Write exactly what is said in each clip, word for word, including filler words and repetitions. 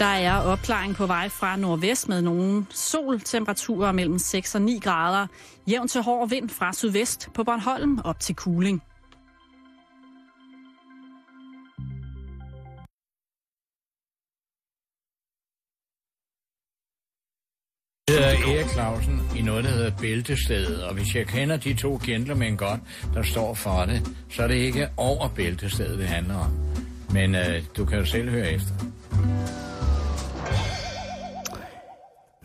Der er opklaring på vej fra nordvest med nogle soltemperaturer mellem seks og ni grader. Jævn til hård vind fra sydvest på Bornholm op til kuling. Jeg hedder Erik Clausen i noget, der hedder Bæltestedet, og hvis jeg kender de to gentlemen godt, der står for det, så er det ikke over Bæltestedet, det handler om. Men øh, du kan jo selv høre efter.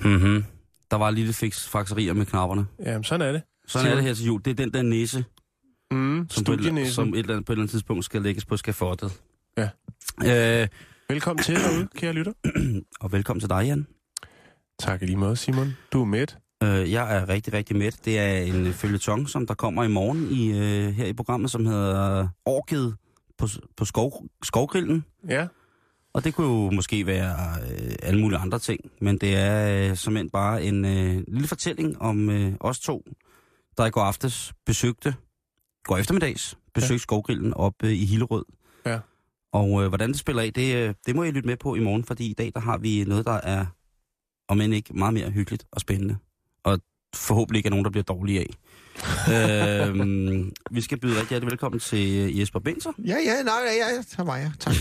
Mhm. Der var et lille fiks fakserier med knapperne. Jamen, sådan er det. Sådan er det her til jul. Det er den der næse, mm, som, på et, som et eller andet, på et eller andet tidspunkt skal lægges på skafottet. Ja. Øh, velkommen til derude, kære lytter. Og velkommen til dig, Jan. Tak lige meget, Simon. Du er mæt. Øh, jeg er rigtig, rigtig mæt. Det er en føljeton, som der kommer i morgen i, øh, her i programmet, som hedder Orkide på, på skov, Skovgrillen. Ja. Og det kunne jo måske være øh, alle mulige andre ting, men det er øh, simpelthen bare en øh, lille fortælling om øh, os to, der i går aftes besøgte, går eftermiddags, besøgte ja. Skovgrillen oppe øh, i Hillerød. Ja. Og øh, hvordan det spiller af, det, øh, det må jeg lytte med på i morgen, fordi i dag der har vi noget, der er om end ikke meget mere hyggeligt og spændende. Og forhåbentlig ikke er nogen, der bliver dårlige af. øhm, vi skal byde rigtig hjertelig velkommen til Jesper Binzer. Ja, ja, nej, ja, ja, tak var jeg. Tak.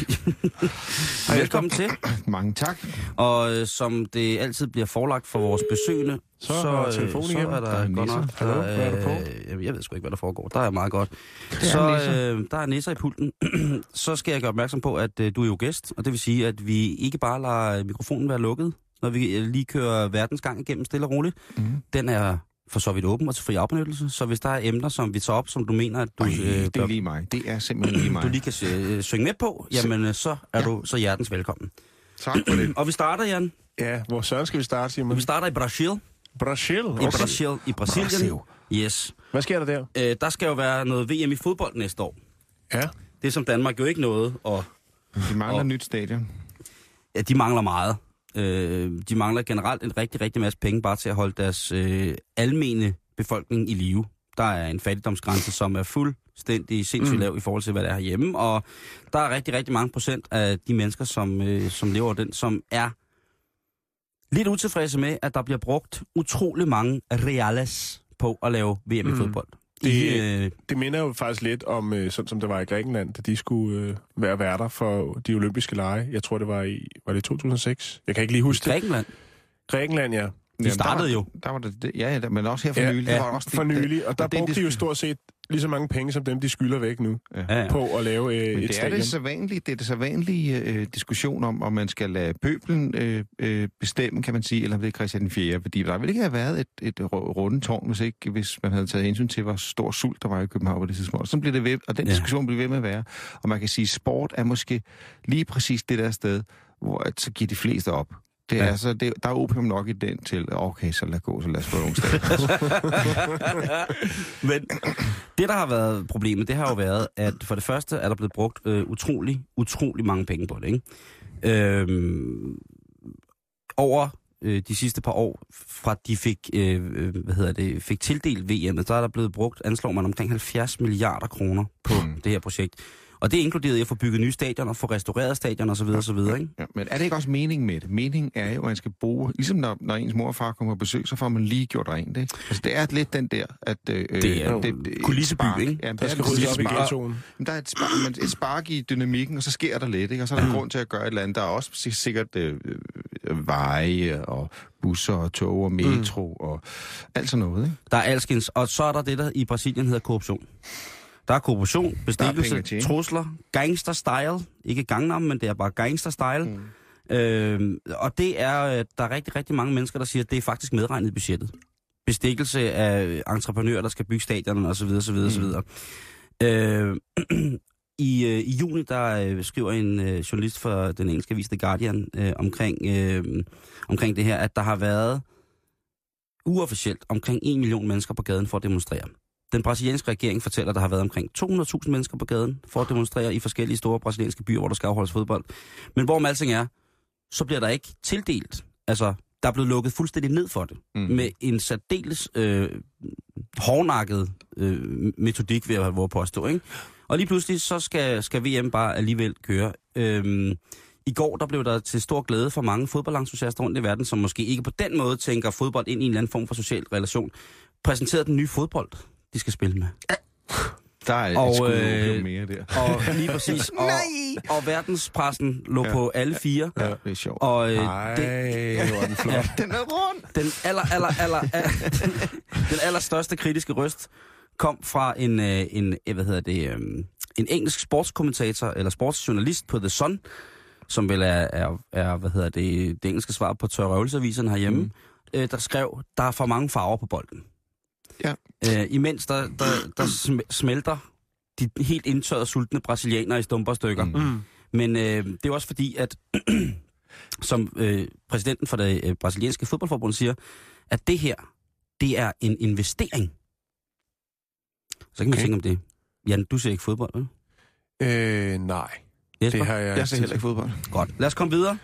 Velkommen til. Mange tak. Og øh, som det altid bliver forelagt for vores besøgende, så, så, øh, så igen. Er der, der er godt nok... Hallo, der, øh, hvad er der på? Jeg, jeg ved sgu ikke, hvad der foregår. Der er meget godt. Er så øh, der er nisser i pulten. Så skal jeg gøre opmærksom på, at øh, du er jo gæst, og det vil sige, at vi ikke bare lader mikrofonen være lukket, når vi lige kører verdensgang igennem stille og roligt. Mm. Den er for så vidt åben og til fri afbenyttelse, så hvis der er emner, som vi tager op, som du mener, at du... Ej, øh, det er lige mig. Det er simpelthen lige mig. Du lige kan øh, synge med på, jamen så er ja. Du så hjertens velkommen. Tak for det. Og vi starter, Jan. Ja, hvor søren skal vi starte, Simon? Vi starter i Brasil. Brasil? Okay. I Brasil. I Brasilien. Brasil. Yes. Hvad sker der der? Øh, der skal jo være noget V M i fodbold næste år. Ja. Det er som Danmark jo ikke noget, og... De mangler og, nyt stadion. Ja, de mangler meget. Øh, de mangler generelt en rigtig, rigtig masse penge bare til at holde deres øh, almene befolkning i live. Der er en fattigdomsgrænse, som er fuldstændig sindssygt lav mm. i forhold til, hvad der er herhjemme. Og der er rigtig, rigtig mange procent af de mennesker, som, øh, som lever af den, som er lidt utilfredse med, at der bliver brugt utrolig mange reales på at lave V M i mm. fodbold. Det, øh, det minder jo faktisk lidt om, øh, sådan som det var i Grækenland, da de skulle øh, være værter for de olympiske lege. Jeg tror, det var i var det to tusind og seks. Jeg kan ikke lige huske Grækenland. det. Grækenland? Grækenland, ja. De startede jo. Der var det, ja, ja, men også her for ja, nylig. Ja, var også det, for nylig, og der og brugte det, de jo stort set lige så mange penge, som dem, de skylder væk nu, ja, ja. På at lave øh, et det er stadion. Det, så vanligt, det er det så vanlige øh, diskussion om, om man skal lade pøblen øh, øh, bestemme, kan man sige, eller om det er Christian den fjerde. Fordi der ville ikke have været et, et rundetårn, hvis ikke, hvis man havde taget hensyn til, hvor stor sult der var i København på det tidspunkt. Så bliver det ved, og den ja. diskussion bliver ved med at være. Og man kan sige, sport er måske lige præcis det der sted, hvor så giver de fleste op. Det er ja. altså, det, der er opium nok i den til, okay, så lad gå, så lad os få nogle steder. Men det, der har været problemet, det har jo været, at for det første er der blevet brugt øh, utrolig, utrolig mange penge på det, ikke? Øhm, over øh, de sidste par år, fra de fik, øh, hvad hedder det, fik tildelt V M'et, der er der blevet brugt, anslår man omkring halvfjerds milliarder kroner på mm. det her projekt. Og det er inkluderet i at få bygget nye stadioner, få restaureret stadioner osv. Ja, osv. Ikke? Ja, men er det ikke også mening med det? Meningen er jo, at man skal bruge... Ligesom når, når ens mor og far kommer på besøg, så får man lige gjort rent. Ikke? Altså, det er lidt den der... At, øh, det er det, det, kulisseby, ikke? Ja, der, der skal ryddes op i ghettoen. Der er et spark, et spark i dynamikken, og så sker der lidt. Ikke? Og så er der mm. grund til at gøre et eller andet. Der er også sikkert øh, veje og busser og tog og metro mm. og alt sådan noget. Ikke? Der er alskens. Og så er der det, der i Brasilien hedder korruption. Der er korruption, bestikkelse, trusler, gangster-style. Ikke gangnam, men det er bare gangster-style. Mm. Øhm, og det er, der er rigtig, rigtig mange mennesker, der siger, at det er faktisk medregnet i budgettet. Bestikkelse af entreprenører, der skal bygge stadionerne osv. osv., mm. osv. Øhm, i, øh, I juni, der øh, skriver en øh, journalist fra den engelske avis The Guardian øh, omkring, øh, omkring det her, at der har været uofficielt omkring en million mennesker på gaden for at demonstrere. Den brasilianske regering fortæller, at der har været omkring to hundrede tusind mennesker på gaden for at demonstrere i forskellige store brasilianske byer, hvor der skal afholdes fodbold. Men hvor alting er, så bliver der ikke tildelt. Altså, der er blevet lukket fuldstændig ned for det. Mm. Med en særdeles øh, hårdnakket øh, metodik, vil jeg have påstå, ikke? Og lige pludselig, så skal, skal V M bare alligevel køre. Øhm, I går der blev der til stor glæde for mange fodboldentusiaster rundt i verden, som måske ikke på den måde tænker fodbold ind i en eller anden form for social relation, præsenteret den nye fodbold, de skal spille med. Der er og, et skud, øh, mere der. Og lige præcis. Og, og verdenspressen lå ja. på alle fire. Ja, det er sjovt. Og øh, Ej, den, er den, flot. Ja, den er rund! Den aller, aller, aller, aller den, den allerstørste kritiske røst kom fra en, øh, en, hvad hedder det, øh, en engelsk sportskommentator eller sportsjournalist på The Sun, som vel er, er, er hvad hedder det, det engelske svar på tørrøvelseaviserne herhjemme, mm. øh, der skrev, der er for mange farver på bolden. Ja. Øh, imens der, der, der smelter de helt indtørrede, sultne brasilianere i stumperstykker. Mm. Men øh, det er også fordi, at som øh, præsidenten for det øh, brasilianske fodboldforbund siger, at det her, det er en investering. Så kan man okay. tænke om det. Jan, du ser ikke fodbold, vel? Øh, nej. Jesper? Det har jeg jeg ser heller ikke fodbold. Godt. Lad os komme videre.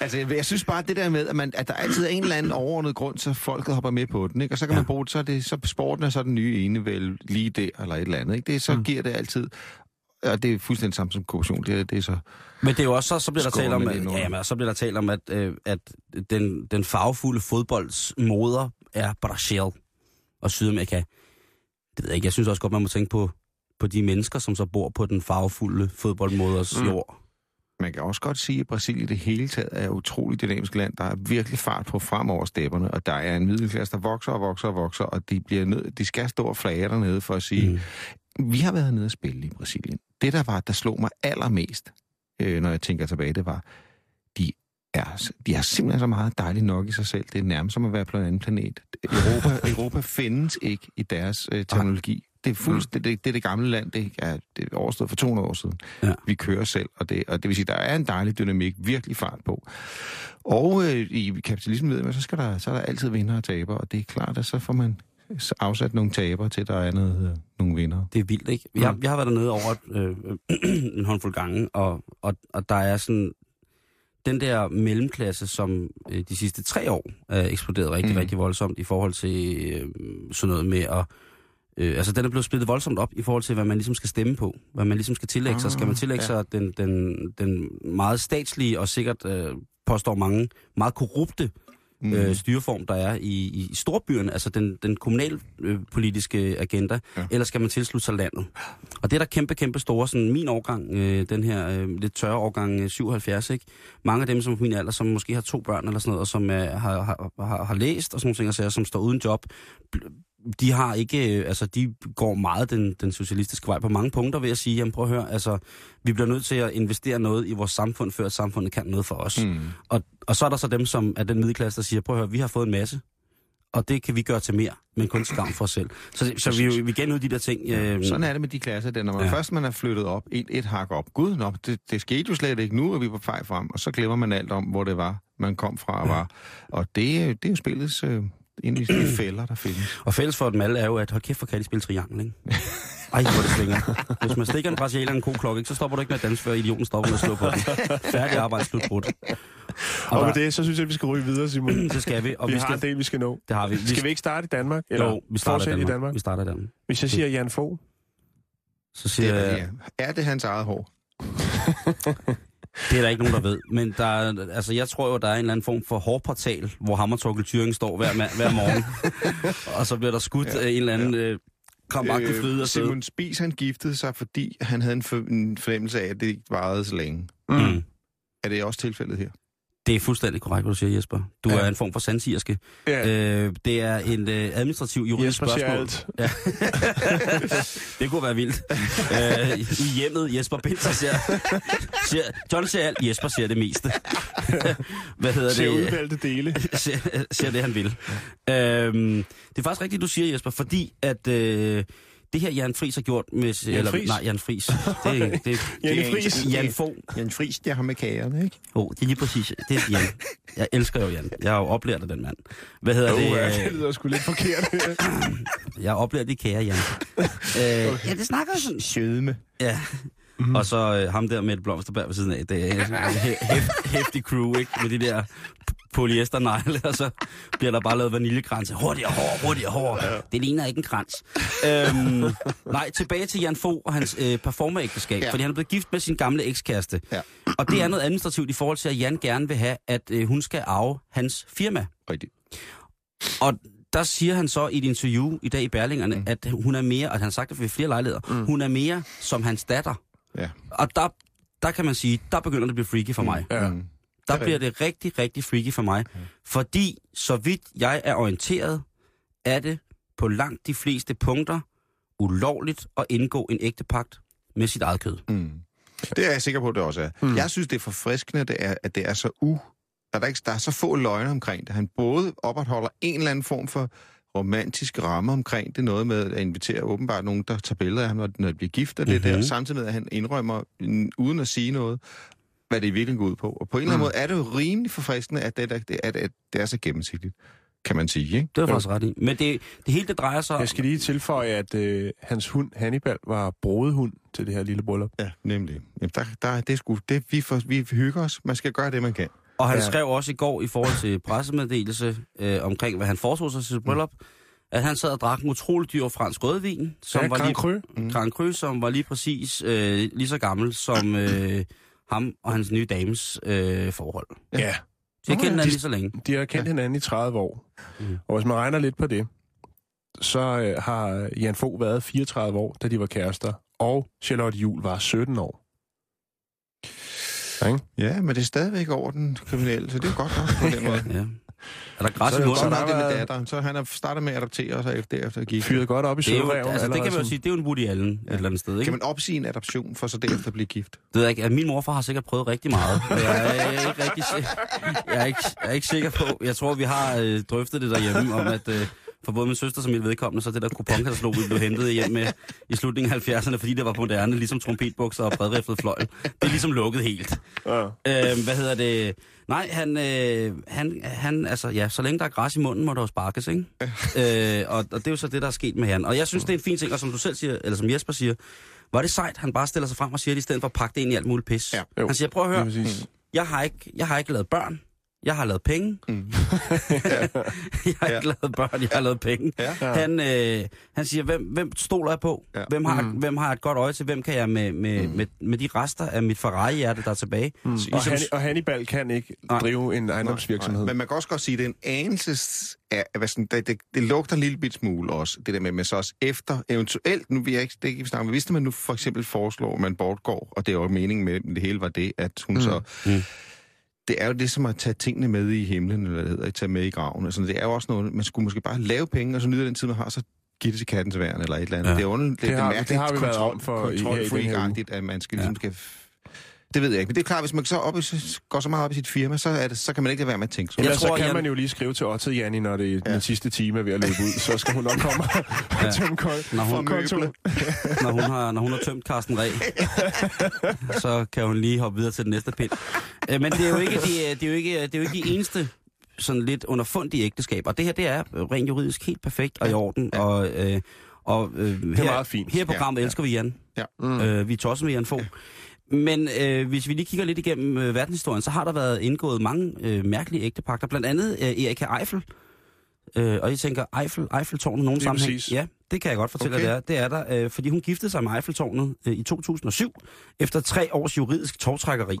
Altså, jeg synes bare, at det der med, at, man, at der altid er en eller anden overordnet grund, så folket hopper med på den, ikke? Og så kan ja. man bruge så det, så sporten er så den nye enevæld lige der, eller et eller andet, ikke? Det, så mm. giver det altid, og det er fuldstændig samme som korruption, det, det er så... Men det er jo også, så, så bliver der talt om, at, jamen, så bliver der talt om, at, øh, at den, den farvefulde fodboldsmoder er Brasil og Sydamerika. Det ved jeg ikke, jeg synes også godt, man må tænke på, på de mennesker, som så bor på den farvefulde fodboldmoders mm. jord. Man kan også godt sige, at Brasilien i det hele taget er et utroligt dynamisk land. Der er virkelig fart på fremover stepperne, og der er en middelklasse, der vokser og vokser og vokser, og de, bliver nød, de skal stå og flage dernede for at sige, mm. vi har været nede og spille i Brasilien. Det, der var, der slog mig allermest, øh, når jeg tænker tilbage, det var, de er, de har simpelthen så meget dejligt nok i sig selv. Det er nærmest som at være på en anden planet. Europa, Europa findes ikke i deres øh, teknologi. Det er, fuldst, det, det, det er det gamle land, det er, det er overstået for to hundrede år siden. Ja. Vi kører selv, og det, og det vil sige, der er en dejlig dynamik, virkelig fart på. Og øh, i kapitalismen ved man, så, skal der, så er der altid vinder og taber, og det er klart, at så får man afsat nogle taber til, der er noget, øh, nogle vinder. Det er vildt, ikke? Jeg, jeg har været dernede over øh, en håndfuld gange, og, og, og der er sådan den der mellemklasse, som øh, de sidste tre år øh, eksploderede rigtig, mm. rigtig voldsomt i forhold til øh, sådan noget med at Øh, altså, den er blevet splittet voldsomt op i forhold til, hvad man ligesom skal stemme på. Hvad man ligesom skal tillægge sig. Skal man tillægge ja. sig den, den, den meget statslige og sikkert øh, påstår mange meget korrupte mm. øh, styreform, der er i, i storbyerne, altså den, den kommunalpolitiske agenda, ja. eller skal man tilslutte sig landet? Og det er der kæmpe, kæmpe store, sådan min årgang, øh, den her øh, lidt tørre årgang øh, syvoghalvfjerds, ikke? Mange af dem, som er på min alder, som måske har to børn eller sådan noget, og som øh, har, har, har, har læst og sådan nogle ting, og sager, som står uden job, bl- De har ikke, altså de går meget den, den socialistiske vej på mange punkter ved at sige, jamen prøv at høre, altså vi bliver nødt til at investere noget i vores samfund, før samfundet kan noget for os. Mm. Og, og så er der så dem, som er den middelklasse, der siger, prøv at høre, vi har fået en masse, og det kan vi gøre til mere, men kun til gavn for os selv. Så, så vi, vi igen ud de der ting. Øh... Sådan er det med de klasser, der når man ja. først man er flyttet op, et, et hak op, gud, nå, det, det skete jo slet ikke nu, og vi er på vej frem, og så glemmer man alt om, hvor det var, man kom fra og var. Ja. Og det, det er jo spillets... Øh... Inden i de fælder, der findes. Og fælles for dem alle er jo, at hold kæft, hvor kan de spille triangel, ikke? Ej, hvor det slinger. Hvis man stikker en brasilianer en koklokke, ikke, så stopper du ikke med at danse, før idioten stopper med at slå på den. Færdig arbejde, slut brudt. Og, og med det, så synes jeg, at vi skal ryge videre, Simon. Det skal vi. Og vi, vi har skal... en del, vi skal nå. Det har vi. vi. Skal vi ikke starte i Danmark? Eller jo, vi starter i Danmark. i Danmark. Vi starter i Danmark. Hvis jeg siger Jan Fogh, så siger jeg... Er, er det hans eget hår? Det er der ikke nogen, der ved, men der, altså, jeg tror jo, der er en eller anden form for hårportal, hvor Hammertorkel Thüringen står hver, ma- hver morgen, og så bliver der skudt ja, en eller anden ja. krampagtig flyde og Simon Spies, han giftede sig, fordi han havde en, f- en fornemmelse af, at det ikke varede så længe. Mm. Mm. Er det også tilfældet her? Det er fuldstændig korrekt, hvad du siger, Jesper. Du ja. er en form for sandsigerske. Ja. Øh, det er en øh, administrativ juridisk spørgsmål. Jesper ja. Det kunne være vildt. Øh, I hjemmet, Jesper Binzer siger, siger... John siger alt, Jesper siger det meste. Hvad hedder det? Ser udvalgte dele. siger, siger det, han vil. Øh, det er faktisk rigtigt, du siger, Jesper, fordi at... Øh, det her Jan Friis har gjort med... Jan Friis? Nej, Jan Friis. Det er, det, Jan Friis. Jan Fogh. Jan Friis, det har med kagerne, ikke? Jo, oh, det er lige præcis. Det er Jan. Jeg elsker jo Jan. Jeg har jo oplært af den mand. Hvad hedder oh, det? Ja, det lyder sgu lidt forkert. Jeg har oplært de kager, Jan. øh, okay. Ja, det snakker jo sådan... Sødme. Ja. Mm-hmm. Og så øh, ham der med et blomsterbær ved siden af. Det er en hæftig crew, ikke? Med de der... polyesternegle, og så bliver der bare lavet vaniljekranse. Hurtigere hår, hurtigere hår. Det ligner ikke en krans. øhm, nej, tilbage til Jan Fogh og hans øh, performerægteskab, ja. Fordi han er blevet gift med sin gamle ekskæreste. Ja. Og det er noget administrativt i forhold til, at Jan gerne vil have, at øh, hun skal arve hans firma. Rigtig. Og der siger han så i et interview i dag i Berlingerne, mm. at hun er mere, og han har sagt det ved flere lejligheder, mm. hun er mere som hans datter. Ja. Og der, der kan man sige, der begynder det at blive freaky for mig. Mm. Ja. Der bliver det rigtig, rigtig freaky for mig. Okay. Fordi, så vidt jeg er orienteret, er det på langt de fleste punkter ulovligt at indgå en ægtepagt med sit eget kød. Mm. Det er jeg sikker på, det også er. Mm. Jeg synes, det er forfriskende, det er, at det er så u... Der er, ikke, der er så få løgne omkring det. Han både opretholder en eller anden form for romantisk ramme omkring det, noget med at invitere åbenbart nogen, der tager billeder af ham, når de bliver gift og det mm-hmm. der, samtidig med, at han indrømmer, uden at sige noget, hvad det i virkeligheden går ud på. Og på en eller anden mm. måde er det jo rimelig forfriskende, at det, at, at, at det er så gennemsigtigt, kan man sige, ikke? Det er faktisk ret i. Men det, det hele, det drejer sig... Jeg skal lige tilføje, at øh, hans hund, Hannibal, var brudehund til det her lille bryllup. Ja, nemlig. Jamen, der, der, det er sgu... Det, vi, for, vi hygger os. Man skal gøre det, man kan. Og han ja. skrev også i går i forhold til pressemeddelelse øh, omkring, hvad han foretog sig til sit bryllup, mm. at han sad og drak en utrolig dyr fransk rødvin, som ja, var Grand Cru. Mm. Grand Cru, som var lige præcis øh, lige så gammel som øh, ham og hans nye dames øh, forhold. Ja. ja. De har kendt hinanden lige så længe. De har kendt ja. hinanden i tredive år. Mm. Og hvis man regner lidt på det, så øh, har Jan Fogh været fireogtredive år, da de var kærester, og Charlotte Juhl var sytten år. Ja, men det er stadigvæk over den kriminelle, så det er godt nok på den måde. Ja. Er der græs i lort? Så er det med datteren, så han starter med at adoptere, og så derefter gik. Fyret godt op i søvnræven. Altså, det kan man jo sige, det er jo en Woody Allen ja. et eller andet sted, ikke? Kan man opsige en adoption, for så derefter blive gift? Det ved jeg ikke. Min morfar har sikkert prøvet rigtig meget. Jeg er ikke, rigtig jeg er ikke, jeg er ikke sikker på. Jeg tror, vi har øh, drøftet det derhjemme om, at... Øh, for både min søster som mit vedkommende, så det der kuponkatalog, vi blev hentet hjem med i slutningen af halvfjerdserne, fordi det var moderne, ligesom trompetbukser og bredriflet fløjl. Det er ligesom lukket helt. Ja. Øh, hvad hedder det? Nej, han, øh, han, han, altså, ja, så længe der er græs i munden, må der jo sparkes, ikke? øh, og, og det er jo så det, der er sket med han. Og jeg synes, det er en fin ting, og som du selv siger, eller som Jesper siger, var det sejt, han bare stiller sig frem og siger det, i stedet for at pakke det ind i alt muligt pis. Ja. Han siger, prøv at høre, ja, jeg, har ikke, jeg har ikke lavet børn. Jeg har lavet penge. Mm. jeg har ikke ja. lavet børn, jeg har lavet penge. Ja. Ja. Han, øh, han siger, hvem, hvem stoler jeg på? Ja. Hvem, har, mm. hvem har et godt øje til? Hvem kan jeg med, med, mm. med, med de rester af mit Ferrari-hjerte, der er tilbage? Mm. Og, ligesom... han, og Hannibal kan ikke nej. drive en ejendomsvirksomhed. Nej, nej. Men man kan også godt sige, at det er en anelse af, sådan, det, det, det lugter en lille bit smule også, det der med, med så også efter, eventuelt, nu vil jeg ikke, det kan vi snakke med, hvis man nu for eksempel foreslår, at man bortgår, og det er jo meningen med det hele, var det, at hun mm. så... Mm. Det er jo det, som at tage tingene med i himlen, eller hedder, at tage med i graven. Altså, det er jo også noget, man skulle måske bare lave penge, og så nyde den tid, man har, så give det til kattens værn, eller et eller andet. Ja. Det er underligt, det, det, har, det, mærkeligt, det har vi været kontrol, om for kontrolfri-agtigt, at man skal, ja. ligesom skal... Det ved jeg ikke, men det er klart, hvis man så op i, går så meget op i sit firma, så, er det, så kan man ikke lade være med at tænke sådan. Eller så kan man jo lige skrive til Otte, Janni, når det er ja. den sidste time er ved at løbe ud, så skal hun nok komme og tømme kold. Når hun, når, hun har, når hun har tømt Carsten Reh, så kan hun lige hoppe videre til den næste pind. Men det er jo ikke de, det er jo ikke, det er jo ikke de eneste sådan lidt underfundige ægteskaber. Det her, det er rent juridisk helt perfekt og i orden, ja. og... Øh, og øh, det er her, meget fint. Her i programmet ja. elsker vi Jan. Ja. Mm. Øh, vi er tosset med Jan Fogh. Ja. Men øh, hvis vi lige kigger lidt igennem øh, verdenshistorien, så har der været indgået mange øh, mærkelige ægtepagter. Blandt andet øh, Erika Eiffel. Øh, og I tænker, Eiffel, Eiffeltårnet, nogen sammenhæng? Præcis. Ja, det kan jeg godt fortælle okay. jer, det er der. Øh, fordi hun giftede sig med Eiffeltårnet øh, i to tusind og syv, efter tre års juridisk tovtrækkeri.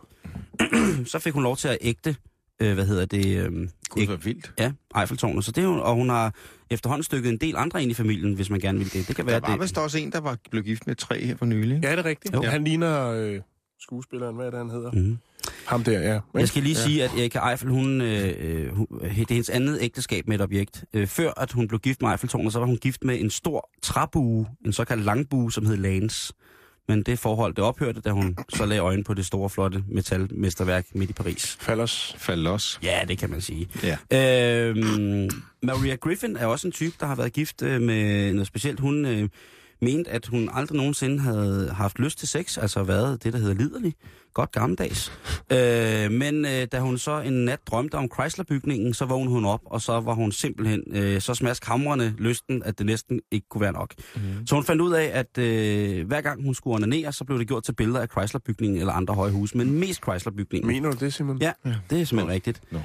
Så fik hun lov til at ægte, øh, hvad hedder det? Øh, Gud, hvor vildt. Ja, Eiffeltårnet. Så det, og hun har efterhånden stykket en del andre ind i familien, hvis man gerne vil det. Det kan være, der var vist også en, der var blevet gift med tre her for nylig. Ja, det er rigtigt. Ja. Han ligner... Øh... skuespilleren, hvad er det, han hedder? Mm. Ham der, ja. Jeg skal lige ja. sige, at Erika Eiffel, hun, øh, hun, det er hendes andet ægteskab med et objekt. Øh, før at hun blev gift med Eiffeltårnet, så var hun gift med en stor træbue, en såkaldt langbue, som hed Lans. Men det forhold, det ophørte, da hun så lagde øjne på det store, flotte metalmesterværk midt i Paris. Fallos. Fallos. Ja, det kan man sige. Ja. Øh, Maria Griffin er også en type, der har været gift med noget specielt. Hun... Øh, mente, at hun aldrig nogensinde havde haft lyst til sex, altså været det, der hedder liderlig, godt gammeldags. Øh, men øh, da hun så en nat drømte om Chrysler-bygningen, så vågnede hun op, og så var hun simpelthen øh, så smaskhamrende lysten, at det næsten ikke kunne være nok. Mm. Så hun fandt ud af, at øh, hver gang hun skulle onanere, så blev det gjort til billeder af Chrysler-bygningen eller andre høje huse, men mest Chrysler-bygningen. Mener du det, Simon? Ja, ja. Det er simpelthen no. rigtigt. No.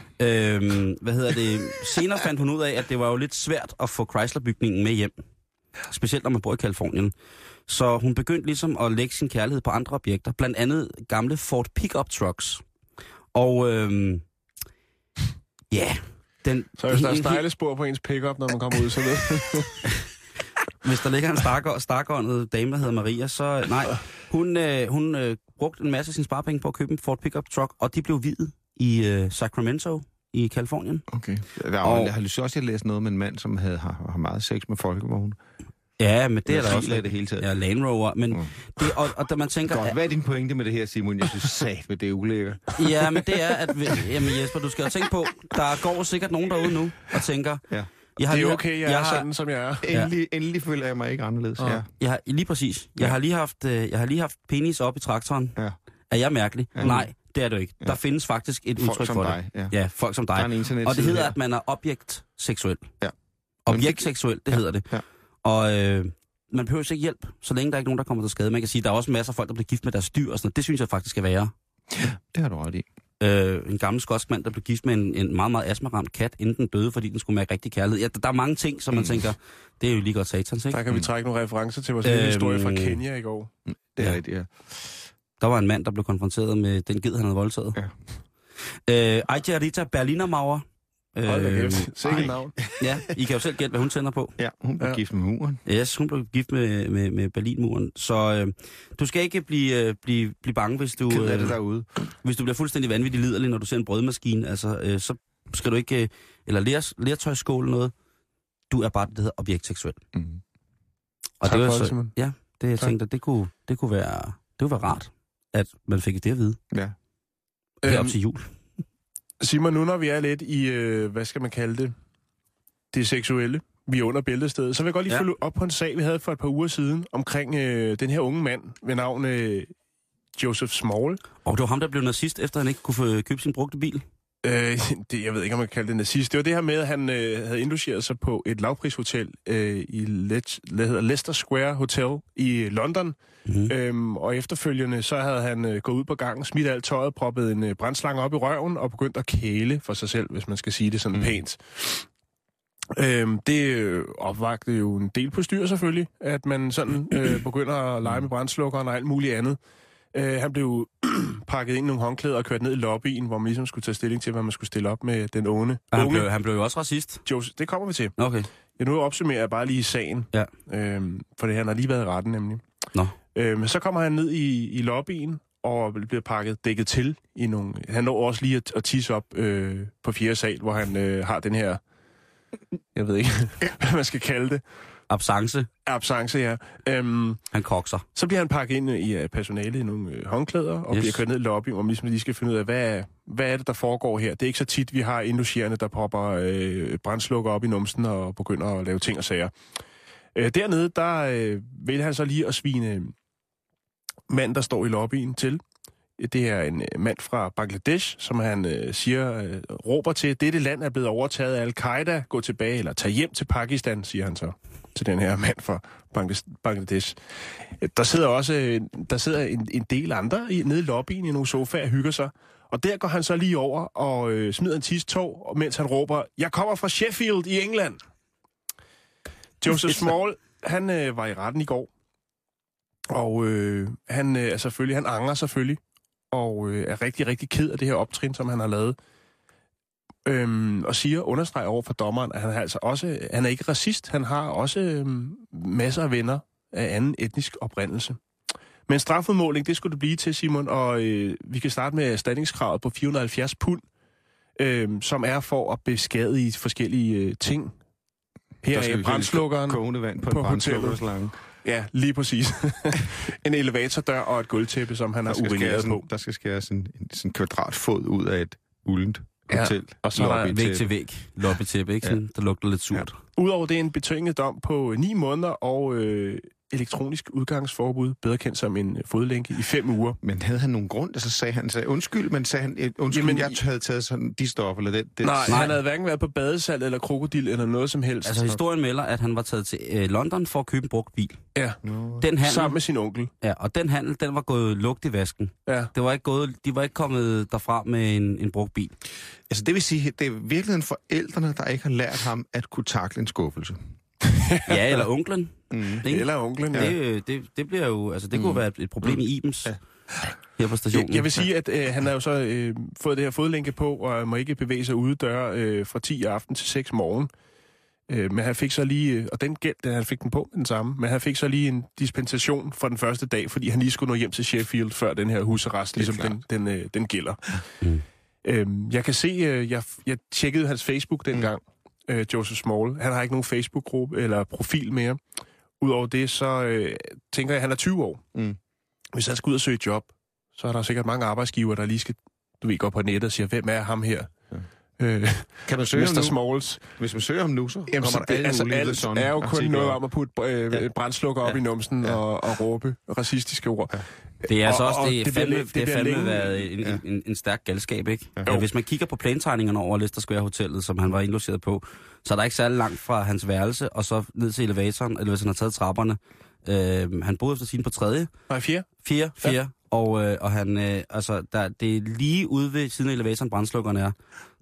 Øh, hvad hedder det? Senere fandt hun ud af, at det var jo lidt svært at få Chrysler-bygningen med hjem. Specielt når man bor i Kalifornien. Så hun begyndte ligesom at lægge sin kærlighed på andre objekter, blandt andet gamle Ford pickup trucks. Og øhm, ja, den så hvis der er stejle spor på ens pickup, når man kommer ud, så ved. Hvis der ligger en stark, starkåndet dame, der hedder Maria, så nej. Hun, øh, hun øh, brugte en masse af sine sparepenge på at købe en Ford pickup truck, og de blev viet i øh, Sacramento i Kalifornien. Okay. Der og, jeg har lyst til også at læse noget med en mand, som havde har, har meget sex med folkevogne. Ja, men det er der også det hele taget. Ja, Land Rover, men mm. det, og, og da man tænker... Godt, hvad er din pointe med det her, Simon? Jeg synes satme, det er ulækkert. Ja, men det er, at... Jamen Jesper, du skal jo tænke på, der går sikkert nogen derude nu og tænker... Ja. Jeg har det er okay, jeg, jeg er sådan, har, som jeg er. Endelig, ja. endelig føler jeg mig ikke anderledes. Ja. Jeg har, lige præcis. Jeg, ja. har lige haft, jeg har lige haft penis op i traktoren. Ja. Er jeg mærkelig? Ja. Nej. Det er det ikke. Ja. Der findes faktisk et folk udtryk for dig. Det. Ja. ja, folk som dig. Og det hedder, at man er objektseksuel. Ja. Objektseksuel, det ja. hedder det. Ja. Og øh, man behøver ikke hjælp, så længe der er ikke nogen, der kommer til skade. Man kan sige, at der er også masser af folk, der bliver gift med deres dyr og sådan noget. Det synes jeg faktisk skal være. Ja, det har du ret i. Øh, en gammel skotsk mand, der blev gift med en, en meget, meget astmaramt kat, inden den døde, fordi den skulle mærke rigtig kærlighed. Ja, der, der er mange ting, som man mm. tænker, det er jo lige godt satans, ikke? Der kan vi trække nogle referencer til vores øh, historie fra Kenya i går. Det er rigtigt, ja. Der var en mand, der blev konfronteret med den ged, han havde voldtaget. Ja. Øh, Ajarita Berlinermauer. Hold da kæft. Sikkert navn. Ja, I kan jo selv gætte, hvad hun tænder på. Ja, hun blev ja. gift med muren. Yes, hun blev gift med, med, med Berlinmuren. Så øh, du skal ikke blive, øh, blive, blive bange, hvis du... Ked af det derude. Øh, hvis du bliver fuldstændig vanvittig liderlig, når du ser en brødmaskine. Altså, øh, så skal du ikke... Øh, eller lære, lærtøjsskål eller noget. Du er bare det, der hedder objektseksuel. Mm. Og tak det var så, Simon. Ja, det jeg tak. tænkte, det kunne, det kunne være... Det kunne være rart. At man fik det at vide. Ja. Herop øhm, til jul. Simon, nu når vi er lidt i, øh, hvad skal man kalde det, det seksuelle, vi er under Bæltestedet, så vil jeg godt lige ja. følge op på en sag, vi havde for et par uger siden, omkring øh, den her unge mand ved navn øh, Joseph Small. Og det var ham, der blev nazist, efter han ikke kunne købe sin brugte bil? Øh, det, jeg ved ikke, om man kan kalde det nazist. Det var det her med, at han øh, havde indlogeret sig på et lavprishotel øh, i Le- Le- hedder Leicester Square Hotel i London. Mm-hmm. Øhm, og efterfølgende, så havde han øh, gået ud på gangen, smidt alt tøjet, proppet en øh, brændslange op i røven og begyndt at kæle for sig selv, hvis man skal sige det sådan mm. pænt. Øhm, det øh, opvagte jo en del på styr selvfølgelig, at man sådan øh, begynder at lege med brændslukkeren og alt muligt andet. Øh, han blev pakket ind i nogle håndklæder og kørt ned i lobbyen, hvor man ligesom skulle tage stilling til, hvad man skulle stille op med den onde. Han, unge. Blev, han blev jo også racist. Joseph, det kommer vi til. Okay. Jeg nu opsummerer jeg bare lige sagen, ja. øhm, for det her har lige været i retten nemlig. Nå. Øhm, så kommer han ned i, i lobbyen og bliver pakket dækket til i nogle... Han når også lige at, at tisse op øh, på fjerde sal, hvor han øh, har den her... Jeg ved ikke, hvad man skal kalde det. Absence. Absence, ja. Øhm, han kokser. Så bliver han pakket ind i personalet i nogle øh, håndklæder, og yes. bliver kørt ned i lobbyen, hvor man ligesom lige skal finde ud af, hvad er, hvad er det, der foregår her? Det er ikke så tit, vi har indlogerende, der popper øh, brændslukker op i numsen og begynder at lave ting og sager. Øh, dernede, der øh, vil han så lige at svine mand, der står i lobbyen til. Det er en mand fra Bangladesh, som han øh, siger, øh, råber til, dette land er blevet overtaget af al-Qaida, gå tilbage eller tag hjem til Pakistan, siger han så til den her mand fra Bangladesh. Der sidder også øh, der sidder en, en del andre i, nede i lobbyen i nogle sofaer og hygger sig, og der går han så lige over og øh, smider en tistog, mens han råber, jeg kommer fra Sheffield i England. Joseph Small, han øh, var i retten i går, og øh, han, øh, selvfølgelig, han angrer selvfølgelig, og øh, er rigtig, rigtig ked af det her optrin, som han har lavet, øhm, og siger, understreger over for dommeren, at han er altså også, han er ikke racist, han har også øhm, masser af venner af anden etnisk oprindelse. Men strafudmåling, det skulle det blive til, Simon, og øh, vi kan starte med erstatningskravet på fire hundrede og halvfjerds pund, øh, som er for at beskadige forskellige øh, ting. Her er brændslukkeren på, på hotellet. Ja, lige præcis. En elevatordør og et gulvtæppe, som han har urineret på. Der skal skæres en, en, en kvadratfod ud af et uldent hotel. Ja, og så er der væg til væg loppetæppe, ikke? Ja. Der lugter lidt surt. Ja. Udover det er en betinget dom på ni måneder og øh, elektronisk udgangsforbud, bedre kendt som en fodlænke, i fem uger. Men havde han nogen grund? Altså sagde han, sagde, undskyld, men sagde han, undskyld, Jamen, jeg havde taget sådan de stoffer eller det. det nej, nej, han havde hverken været på badesal eller krokodil eller noget som helst. Altså historien melder, at han var taget til øh, London for at købe en brugt bil. Ja, no. Den handel, sammen med sin onkel. Ja, og den handel, den var gået lugt i vasken. Ja. Det var ikke gået, de var ikke kommet derfra med en, en brugt bil. Altså det vil sige, det er virkeligheden forældrene, der ikke har lært ham at kunne takle en skuffelse. Ja, eller onklen. Mm. Eller onklen, ja. Det, det, det bliver jo, altså det mm. kunne være et problem mm. i Ibens. Ja. Her på stationen. Jeg vil sige, at øh, han har jo så øh, fået det her fodlænke på, og må ikke bevæge sig ude døre øh, fra ti i aften til seks morgen. Øh, men han fik så lige, og den gæld, den, han fik den på, den samme, men han fik så lige en dispensation for den første dag, fordi han lige skulle nå hjem til Sheffield, før den her husarrest, ligesom den, den, øh, den gælder. Mm. Øh, jeg kan se, øh, jeg, jeg tjekkede hans Facebook dengang, øh, Joseph Small. Han har ikke nogen Facebook-gruppe eller profil mere. Udover det, så øh, tænker jeg, at han er tyve år. Mm. Hvis han skal ud og søge job, så er der sikkert mange arbejdsgiver, der lige skal, du ved, gå på nettet og siger, hvem er ham her? Ja. Øh, kan man søge mister Smalls. Hvis man søger ham nu, så jamen, kommer der alle altså, mulige alt er jo kun noget om at putte øh, ja. brændslukker op ja. i numsen ja. og, og råbe racistiske ord. Ja. Det er altså og, også, og det, det fandme, det det fandme været en, ja. en, en, en stærk galskab, ikke? Ja. Ja, hvis man kigger på plantegningerne over Leicester Square Hotellet, som han var indlogeret på, så er der ikke særlig langt fra hans værelse, og så ned til elevatoren, eller hvis han har taget trapperne. Øh, han boede efter siden på tredje. Nej, fjerde. Fjerde, fjerde. Ja. Og, øh, og han, øh, altså, der, det er lige ude ved siden af elevatoren, brændslukkerne er.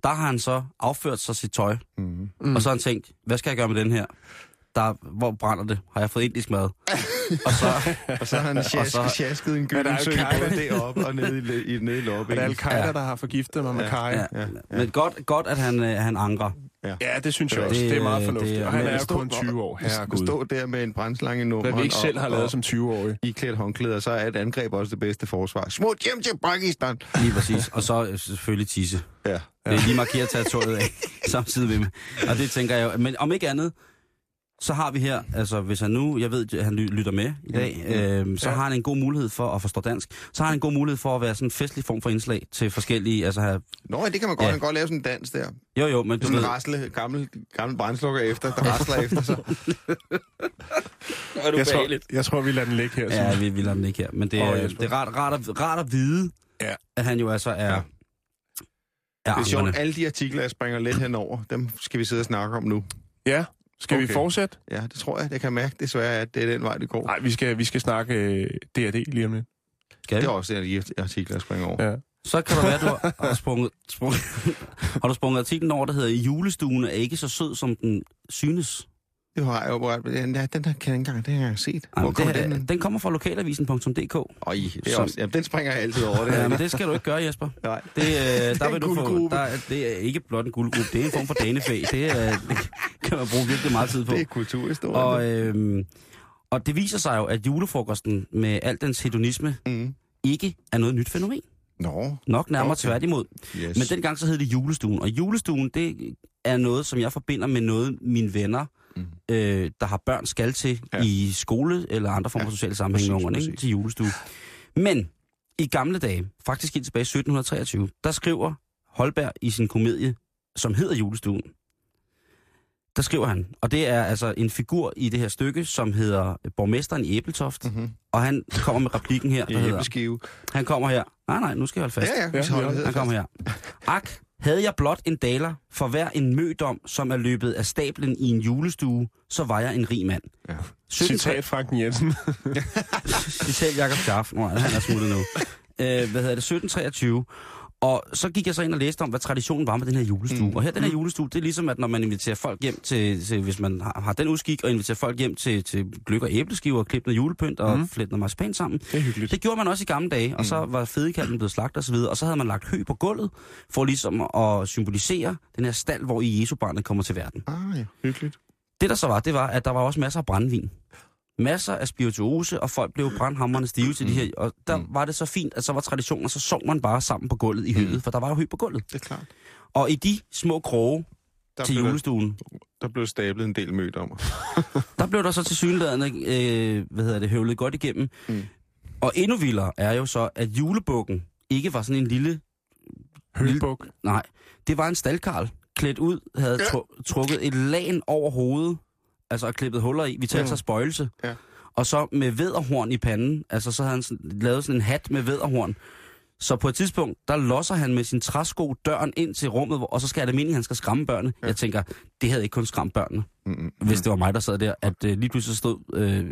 Der har han så afført sig sit tøj. Mm. Og så har han tænkt, hvad skal jeg gøre med den her? Der, hvor brænder det? Har jeg fået indisk mad? Og så, og så har han sjasket, sjasket en gyldensøg på deroppe og nede i, i, nede i lobbyen. Og det er al-Qaida, ja. der har forgiftet mig med ja. Kaj. Ja. Ja. Ja. Men godt, godt at han, øh, han angrer. Ja. ja, det synes jeg også. Det, det er meget fornuftigt. Og han er kun tyve år. Herregud. Stå der med en brændslange i nummer. Hvad vi ikke selv har lavet som tyve-årige. I klædt håndklæder, så er et angreb også det bedste forsvar. Smut hjem til Pakistan! Lige præcis. Og så selvfølgelig tisse. Ja. ja. Det er lige markeret territoriet af, samtidig med mig. Og det tænker jeg jo. Men om ikke andet, så har vi her, altså hvis han nu, jeg ved, han lytter med i dag, ja. øhm, så ja. har han en god mulighed for at forstå dansk. Så har han en god mulighed for at være sådan en festlig form for indslag til forskellige, altså have... Nå, det kan man godt, ja. man kan godt lave sådan en dans der. Jo, jo, men du sådan ved... rasle, gammel, gammel brændslukker efter, der rasler efter sig. Er du jeg, tror, jeg tror, vi lader den ligge her. Sådan. Ja, vi, vi lader den ligge her. Men det, oh, øh, det er rart, rart, at, rart at vide, ja. at han jo altså er... Ja. er det er sjovt, alle de artikler, jeg springer lidt henover, dem skal vi sidde og snakke om nu. Ja. Skal okay. vi fortsætte? Ja, det tror jeg. Jeg kan mærke desværre, at det er den vej, det går. Nej, vi skal, vi skal snakke øh, D A D lige om lidt. Skal det? Det er også de artikler, jeg springer over. Ja. Så kan der være, at du har sprunget, sprunget, har du sprunget artiklen over, der hedder Julestuen er ikke så sød, som den synes. Det har jeg jo berørt. Den der kan jeg ikke engang, det har jeg set. Hvor Jamen, kommer det, den? Den kommer fra lokalavisen punktum d k. Øj, det er også, jamen, den springer jeg altid over. Det, ja, men det skal du ikke gøre, Jesper. Nej. Det, øh, der vil du få, der, det er ikke blot en guldgruppe, det er en form for danefæ. Det, øh, det kan man bruge virkelig meget tid på. Det er kulturhistorie. Og, øh, og det viser sig jo, at julefrokosten med al dens hedonisme mm. ikke er noget nyt fænomen. Nå. Nok nærmere okay. tværtimod. Yes. Men dengang så hed det Julestuen. Og Julestuen, det er noget, som jeg forbinder med noget, mine venner... Øh, der har børn skal til ja. i skole eller andre former for ja, sociale sammenhæng med ungerne, til julestue. Men i gamle dage, faktisk helt tilbage i sytten treogtyve, der skriver Holberg i sin komedie, som hedder Julestuen. Der skriver han, og det er altså en figur i det her stykke, som hedder Borgmesteren i Æbeltoft, mm-hmm. og han kommer med replikken her, der hedder... Han kommer her. Nej, nej, nu skal jeg holde fast. Ja, ja, ja, holde, han kommer her. Ak, havde jeg blot en daler for hver en mødom, som er løbet af stablen i en julestue, så var jeg en rig mand. Ja. sytten... Citat Franken Jensen. Citat Jakob Schaff. Nå, han er smuttet nu. Øh, hvad hedder det? sytten treogtyve. Og så gik jeg så ind og læste om, hvad traditionen var med den her julestue. Mm. Og her, den her julestue, det er ligesom, at når man inviterer folk hjem til, til hvis man har, har den udskik, og inviterer folk hjem til, til gløgg og æbleskiver, og klippe noget julepynt og mm. flette noget marcipan sammen. Det er hyggeligt. Det gjorde man også i gamle dage, og mm. så var fedekalven blevet slagt og så videre, og så havde man lagt hø på gulvet, for ligesom at symbolisere den her stald, hvor i Jesu barnet kommer til verden. Ah ja, hyggeligt. Det der så var, det var, at der var også masser af brændvin. Masser af spirituose, og folk blev brandhammerne stive til de her. Og der var det så fint, at så var traditionen, så sov man bare sammen på gulvet i høet, for der var jo hø på gulvet. Det er klart. Og i de små kroge der til julestuen... Der, der blev stablet en del mødommer. Der blev der så tilsyneladende, øh, hvad hedder det, høvlet godt igennem. Mm. Og endnu vildere er jo så, at julebukken ikke var sådan en lille... Høbuk? Lille, nej, det var en staldkarl, klædt ud, havde tru, trukket et lagen over hovedet, altså klippet huller i. Vi talte så spøjelse. Ja. Og så med vædderhorn i panden, altså så havde han sådan, lavet sådan en hat med vædderhorn. Så på et tidspunkt, der losser han med sin træsko døren ind til rummet, og så skal jeg da mene, at han skal skræmme børnene. Ja. Jeg tænker, det havde ikke kun skræmt børnene, mm-hmm. hvis det var mig, der sad der. At øh, lige pludselig stod øh,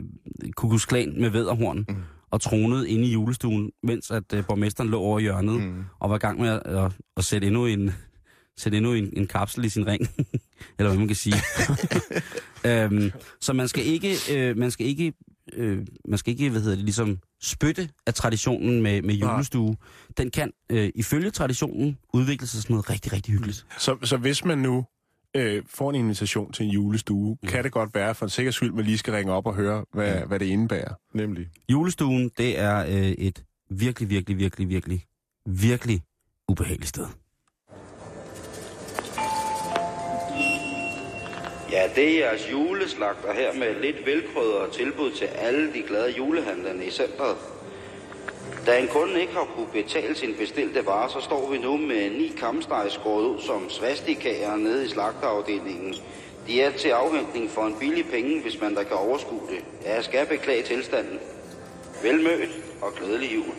Kukus Klan med vædderhorn mm. og tronede inde i julestuen, mens at øh, borgmesteren lå over hjørnet mm. og var i gang med at, øh, at sætte endnu en... sætte endnu en, en kapsel i sin ring, eller hvad man kan sige. øhm, så man skal ikke, øh, man skal ikke, øh, man skal ikke, hvad hedder det, ligesom spytte af traditionen med, med julestue. Den kan øh, ifølge traditionen udvikle sig sådan noget rigtig, rigtig hyggeligt. Så, så hvis man nu øh, får en invitation til en julestue, mm. kan det godt være for en sikker skyld, man lige skal ringe op og høre, hvad, mm. hvad det indebærer. Nemlig. Julestuen, det er øh, et virkelig, virkelig, virkelig, virkelig, virkelig ubehageligt sted. Ja, det er jeres juleslagter her med lidt velkrydder og tilbud til alle de glade julehandlerne i centret. Da en kunde ikke har kunne betale sin bestilte vare, så står vi nu med ni kamsteg skåret ud som svastikager nede i slagterafdelingen. De er til afhentning for en billig penge, hvis man der kan overskue det. Ja, jeg skal beklage tilstanden. Velmødt og glædelig jul.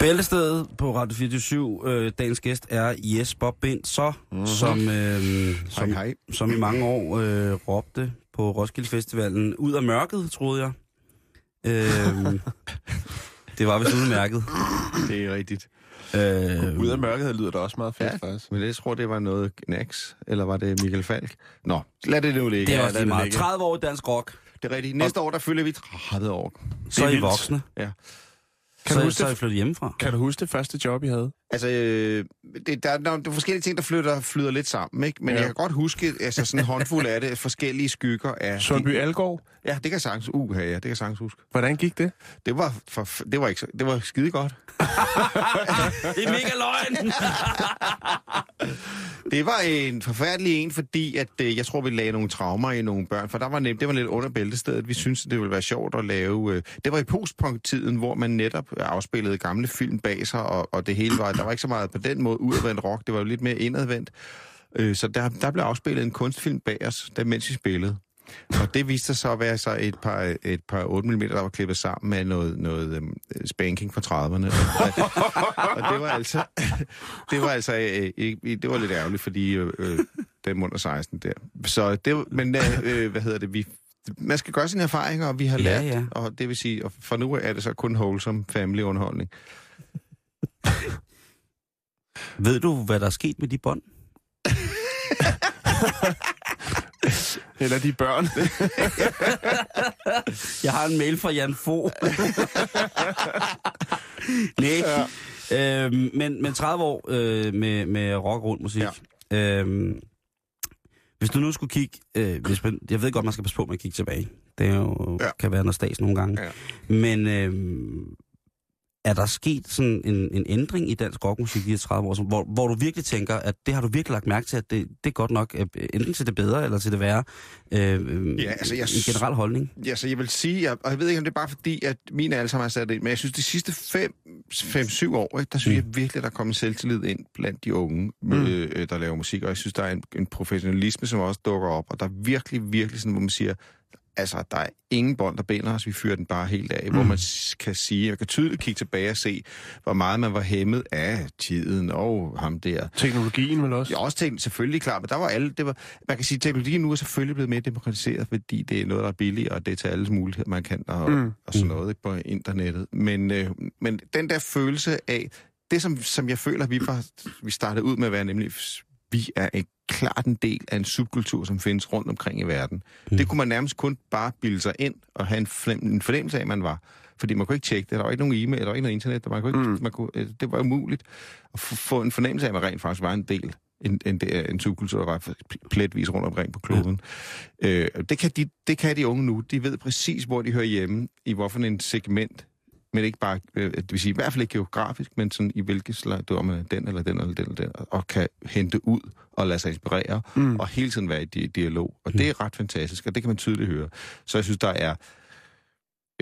Bæltestedet på Radio fireogtyve syv. Øh, dagens gæst er Jesper Binzer, mm-hmm. som, øh, som, hej, hej. som i mange år øh, råbte på Roskilde Festivalen ud af mørket, troede jeg. Øh, det var vist udmærket. Det er rigtigt. Øh, ud af mørket lyder det også meget fedt, ja, faktisk. Men jeg tror, det var noget Knacks, eller var det Michael Falk? Nå, lad det nu ligge. Det er også lige meget. tredive år dansk rock. Det er rigtigt. Næste og... år, der fylder vi tredive år. Så er I voksne. Ja. Kan så, du huske, så er I flyttet hjemmefra. Kan du huske det første job, I havde? Altså, øh, det, der, der er forskellige ting, der flytter, flyder lidt sammen, ikke? Men ja. Jeg kan godt huske, altså sådan en håndfuld af det, forskellige skygger af... Sundby Algaard? Ja, det kan jeg sagtens, uh, ja, det kan jeg sagtens huske. Hvordan gik det? Det var, for, det var, ikke så, det var skide godt. Det er mega løgn! Det var en forfærdelig en, fordi at, øh, jeg tror, vi lagde nogle traumer i nogle børn, for der var nemt, det var lidt under bæltestedet. Vi syntes, det ville være sjovt at lave... Øh, det var i postpunk-tiden, hvor man netop afspillede gamle film bag sig, og, og det hele var... Der var ikke så meget på den måde udadvendt rock, det var jo lidt mere indadvendt. Øh, så der, der blev afspillet en kunstfilm bag os, der mens vi spillede. Og det viste sig så at være så et par, et par otte millimeter, der var klippet sammen med noget, noget um, spanking fra trediverne. Og det var altså, det var altså øh, øh, det var lidt ærgerligt, fordi øh, øh, den munter seksten der. Så det, men øh, hvad hedder det, vi... Man skal gøre sine erfaringer, og vi har lært, ja, ja. Og det vil sige, og for nu er det så kun wholesome family-underholdning. Ved du, hvad der er sket med de bånd? Eller de børn? Jeg har en mail fra Jan Fogh. Nej, ja. øhm, men, men tredive år øh, med, med rock rundt musik. Ja. Øhm, Hvis du nu skulle kigge, øh, hvis man, jeg ved godt, man skal passe på med at kigge tilbage. Det jo, ja. Kan være noget stads nogle gange. Ja. Men øh, er der sket sådan en, en ændring i dansk rockmusik i tredive år, hvor, hvor du virkelig tænker, at det har du virkelig lagt mærke til, at det, det er godt nok enten til det bedre eller til det værre? Øh, ja, altså, jeg, en generel holdning? Ja, så jeg vil sige, og jeg ved ikke, om det er bare fordi, at min alder har sat ind, men jeg synes, de sidste fem syv år, der synes mm. jeg virkelig, der er kommet selvtillid ind blandt de unge, mm. øh, der laver musik, og jeg synes, der er en, en professionalisme, som også dukker op, og der er virkelig, virkelig sådan, hvor man siger... Altså, der er ingen bånd, der binder os. Vi fyrer den bare helt af, mm. hvor man kan sige... Jeg kan tydeligt kigge tilbage og se, hvor meget man var hæmmet af tiden og ham der. Teknologien vel også? Ja, også teknologien, selvfølgelig, klart. Men der var alle... Det var, man kan sige, at teknologien nu er selvfølgelig blevet mere demokratiseret, fordi det er noget, der er billigt, og det er til alles muligheder, man kan, og, mm. og sådan noget, ikke, på internettet. Men, øh, men den der følelse af... Det, som, som jeg føler, vi, var, vi startede ud med at være, nemlig... Vi er en, klart en del af en subkultur, som findes rundt omkring i verden. Mm. Det kunne man nærmest kun bare bilde sig ind og have en, fornem- en fornemmelse af, at man var. Fordi man kunne ikke tjekke det. Der var ikke nogen e-mail, der var ikke noget internet. Der var ikke, mm. man kunne, det var umuligt at f- få en fornemmelse af, at man rent faktisk var en del en, en, en, en subkultur, der var pletvis rundt omkring på kloden. Mm. Øh, det, kan de, det kan de unge nu. De ved præcis, hvor de hører hjemme, i hvorfor en segment... Men ikke bare, det vil sige, i hvert fald ikke geografisk, men sådan i hvilket slag, om man er den eller den eller den eller den, og kan hente ud og lade sig inspirere, mm. og hele tiden være i dialog. Og mm. det er ret fantastisk, og det kan man tydeligt høre. Så jeg synes, der er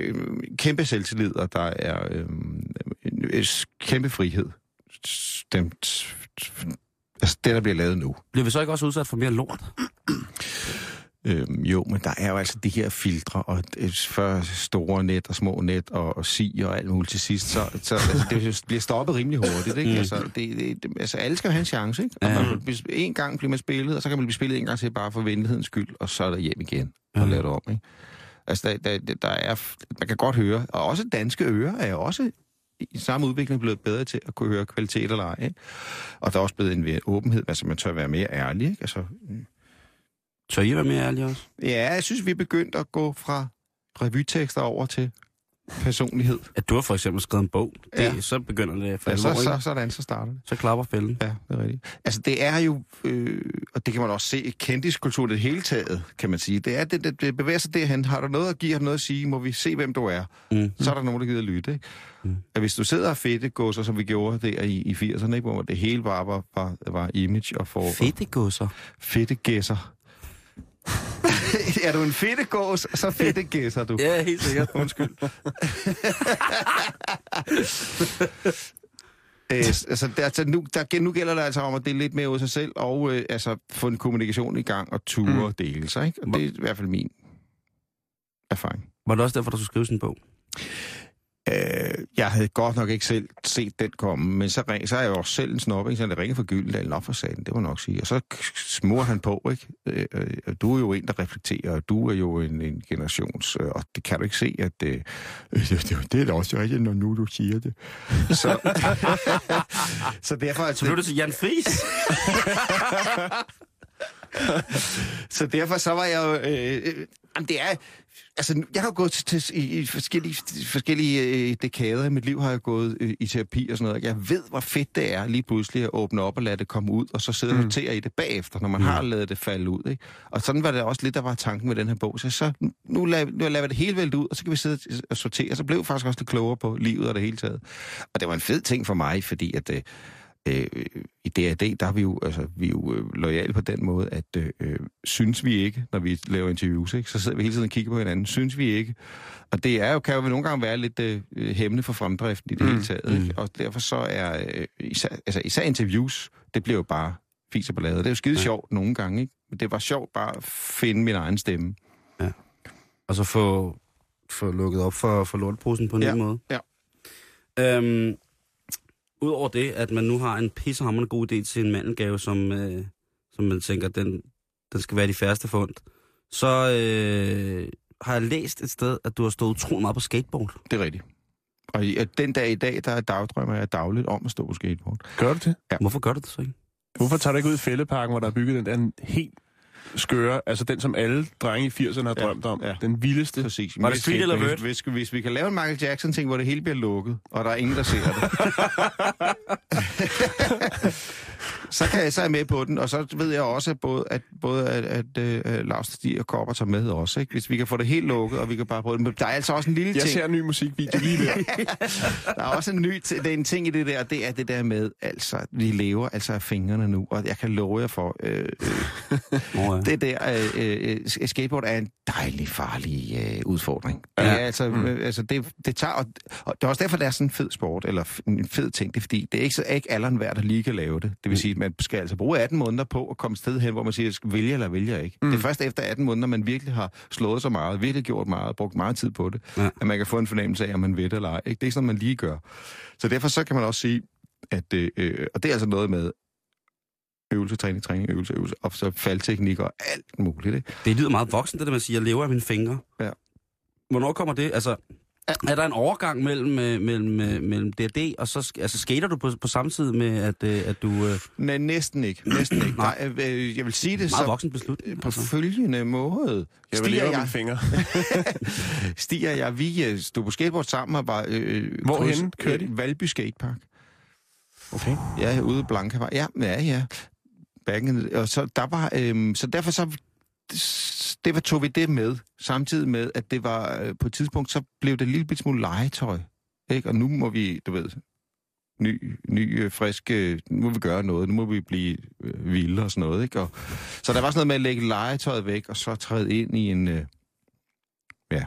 øh, kæmpe selvtillid, og der er øh, øh, kæmpe frihed. Stemt. Altså det, der bliver lavet nu. Bliver vi så ikke også udsat for mere lort? Øhm, jo, men der er jo altså de her filtre, og før store net og små net og, og sig og alt muligt til sidst, så, så altså, det bliver stoppet rimelig hurtigt, ikke? Altså, det, det, altså, alle skal have en chance, ikke? Og man, en gang bliver man spillet, og så kan man blive spillet en gang til bare for venlighedens skyld, og så er der hjem igen og lader det om, ikke? Altså, der, der, der er, man kan godt høre, og også danske ører er også i samme udvikling blevet bedre til at kunne høre kvalitet eller ej, ikke? Og der er også blevet en åbenhed, altså man tør være mere ærlig, ikke? Altså... Tør I være mere ærlige også? Ja, jeg synes, vi er begyndt at gå fra revytekster over til personlighed. At du har for eksempel skrevet en bog, det, ja. så begynder det for ja, så, så, så er det andet, så starter det. Så klapper fælden. Ja, det er rigtigt. Altså det er jo, øh, og det kan man også se i kendiskulturen i det hele taget, kan man sige. Det er, det, det, det bevæger sig derhen. Har du noget at give, har du noget at sige, må vi se, hvem du er. Mm. Så er der nogen, der gider at lytte, ikke? Mm. At hvis du sidder og fedtegåser, som vi gjorde der i, i firserne, ikke? Hvor det hele bare var, var, var image og for... Fedtegåser? Fedtegæsser. Er du en fedtegås, så fedtegæsser du. Ja, helt sikkert. Undskyld. Æ, altså, der, altså nu, der, nu gælder det altså om at dele lidt mere ud af sig selv, og øh, altså få en kommunikation i gang, og ture mm. dele sig, ikke? Og det er i hvert fald min erfaring. Var det også derfor, du skulle skrive sin bog? Jeg havde godt nok ikke selv set den komme, men så, ring, så er jeg jo også selv en snob, ikke? Så det ringer for Gyldendalen op for saten, det må nok sige. Og så smurrer han på, ikke? Du er jo en, der reflekterer, og du er jo en, en generations... Og det kan du ikke se, at... Det, det er da også rigtigt, når nu du siger det. Så, så derfor... At, så blev du til Jan Friis? Så derfor så var jeg jo... Øh, øh, det er... Altså, jeg har gået til, til, i forskellige, forskellige øh, dekader i mit liv, har jeg gået øh, i terapi og sådan noget. Jeg ved, hvor fedt det er lige pludselig at åbne op og lade det komme ud, og så sidde og mm. notere i det bagefter, når man mm. har ladet det falde ud, ikke? Og sådan var det også lidt, der var tanken med den her bog. Så, så nu lader jeg det hele vælte ud, og så kan vi sidde og sortere. Og så blev jeg faktisk også lidt klogere på livet og det hele taget. Og det var en fed ting for mig, fordi at... Øh, Øh, i D A D, der er vi jo, altså, vi er jo øh, loyale på den måde, at øh, synes vi ikke, når vi laver interviews, ikke, så sidder vi hele tiden og kigger på hinanden, synes vi ikke. Og det er jo, kan jo nogle gange være lidt øh, hæmmende for fremdriften i det mm. hele taget. Ikke? Og derfor så er øh, især, altså, især interviews, det bliver jo bare fis og ballade. Det er jo skide ja. sjovt nogle gange, ikke? Men det var sjovt bare at finde min egen stemme. Ja. Og så få, få lukket op for, for lortposen på en ja. ny måde. Ja. Øhm... Udover det, at man nu har en pissehammerende god idé til en mandelgave, som, øh, som man tænker, den, den skal være de færreste fundet, så øh, har jeg læst et sted, at du har stået utrolig meget på skateboard. Det er rigtigt. Og den dag i dag, der er dagdrømmer jeg dagligt om at stå på skateboard. Gør du det? Ja. Hvorfor gør du det så ikke? Hvorfor tager du ikke ud i Fældeparken, hvor der er bygget den der helt skøre, altså den, som alle drenge i firserne har ja, drømt om. Ja. Den vildeste. Præcis. Var det street eller vødt? Hvis, hvis vi kan lave en Michael Jackson-ting, hvor det hele bliver lukket, og der er ingen, der ser det, så, kan jeg, så er jeg med på den. Og så ved jeg også, at både, at, både at, at, at Lars Stig og Kopper tager med også, ikke? Hvis vi kan få det helt lukket, og vi kan bare prøve det. Men der er altså også en lille ting. Jeg ser en ny musikvideo lige der. Der er også en ny t- det er en ting i det der, det er det der med, altså, vi lever altså af fingrene nu, og jeg kan love jer for... Øh, øh, Det der øh, øh, skateboard er en dejlig farlig øh, udfordring. Det er ja. altså, mm. øh, altså det, det tager og, og det er også derfor det er sådan en fed sport eller f- en fed ting, det er fordi det er ikke så ikke alderen værd at lige kan lave det. Det vil mm. sige at man skal altså bruge atten måneder på at komme sted hen, hvor man siger vælger eller vælger ikke. Mm. Det er først efter atten måneder man virkelig har slået så meget, virkelig gjort meget, brugt meget tid på det, ja. at man kan få en fornemmelse af om man ved det eller ej. Ikke? Det er ikke sådan man lige gør. Så derfor så kan man også sige at øh, og det er altså noget med øvelse, træning, træning, øvelse, øvelse, og så faldteknikker og alt muligt, ikke? Det lyder meget voksen, det der, man siger, jeg lever af mine fingre. Ja. Hvornår kommer det? Altså, er der en overgang mellem, mellem, mellem D og D, og så altså, skater du på, på samme tid med, at, at du... Øh... Nej, næsten ikke. Næsten ikke. Nej, øh, jeg vil sige det meget så beslutning, på altså. følgende måde. Jeg vil leve af mine fingre. Stiger jeg, vi stod på skateboard sammen og var... Øh, Hvorhenne kørte de? Øh, Valby Skatepark. Okay. Ja, ude i Blankevej. Ja, ja, ja. Backen, og så der var øhm, så derfor så det var tog vi det med samtidig med at det var øh, på et tidspunkt så blev det en lille bit smule legetøj, ikke? Og nu må vi, du ved, ny ny friske, nu må vi gøre noget, nu må vi blive øh, vilde og sådan noget, ikke? Og så der var sådan noget med at lægge legetøjet væk og så træde ind i en øh, ja.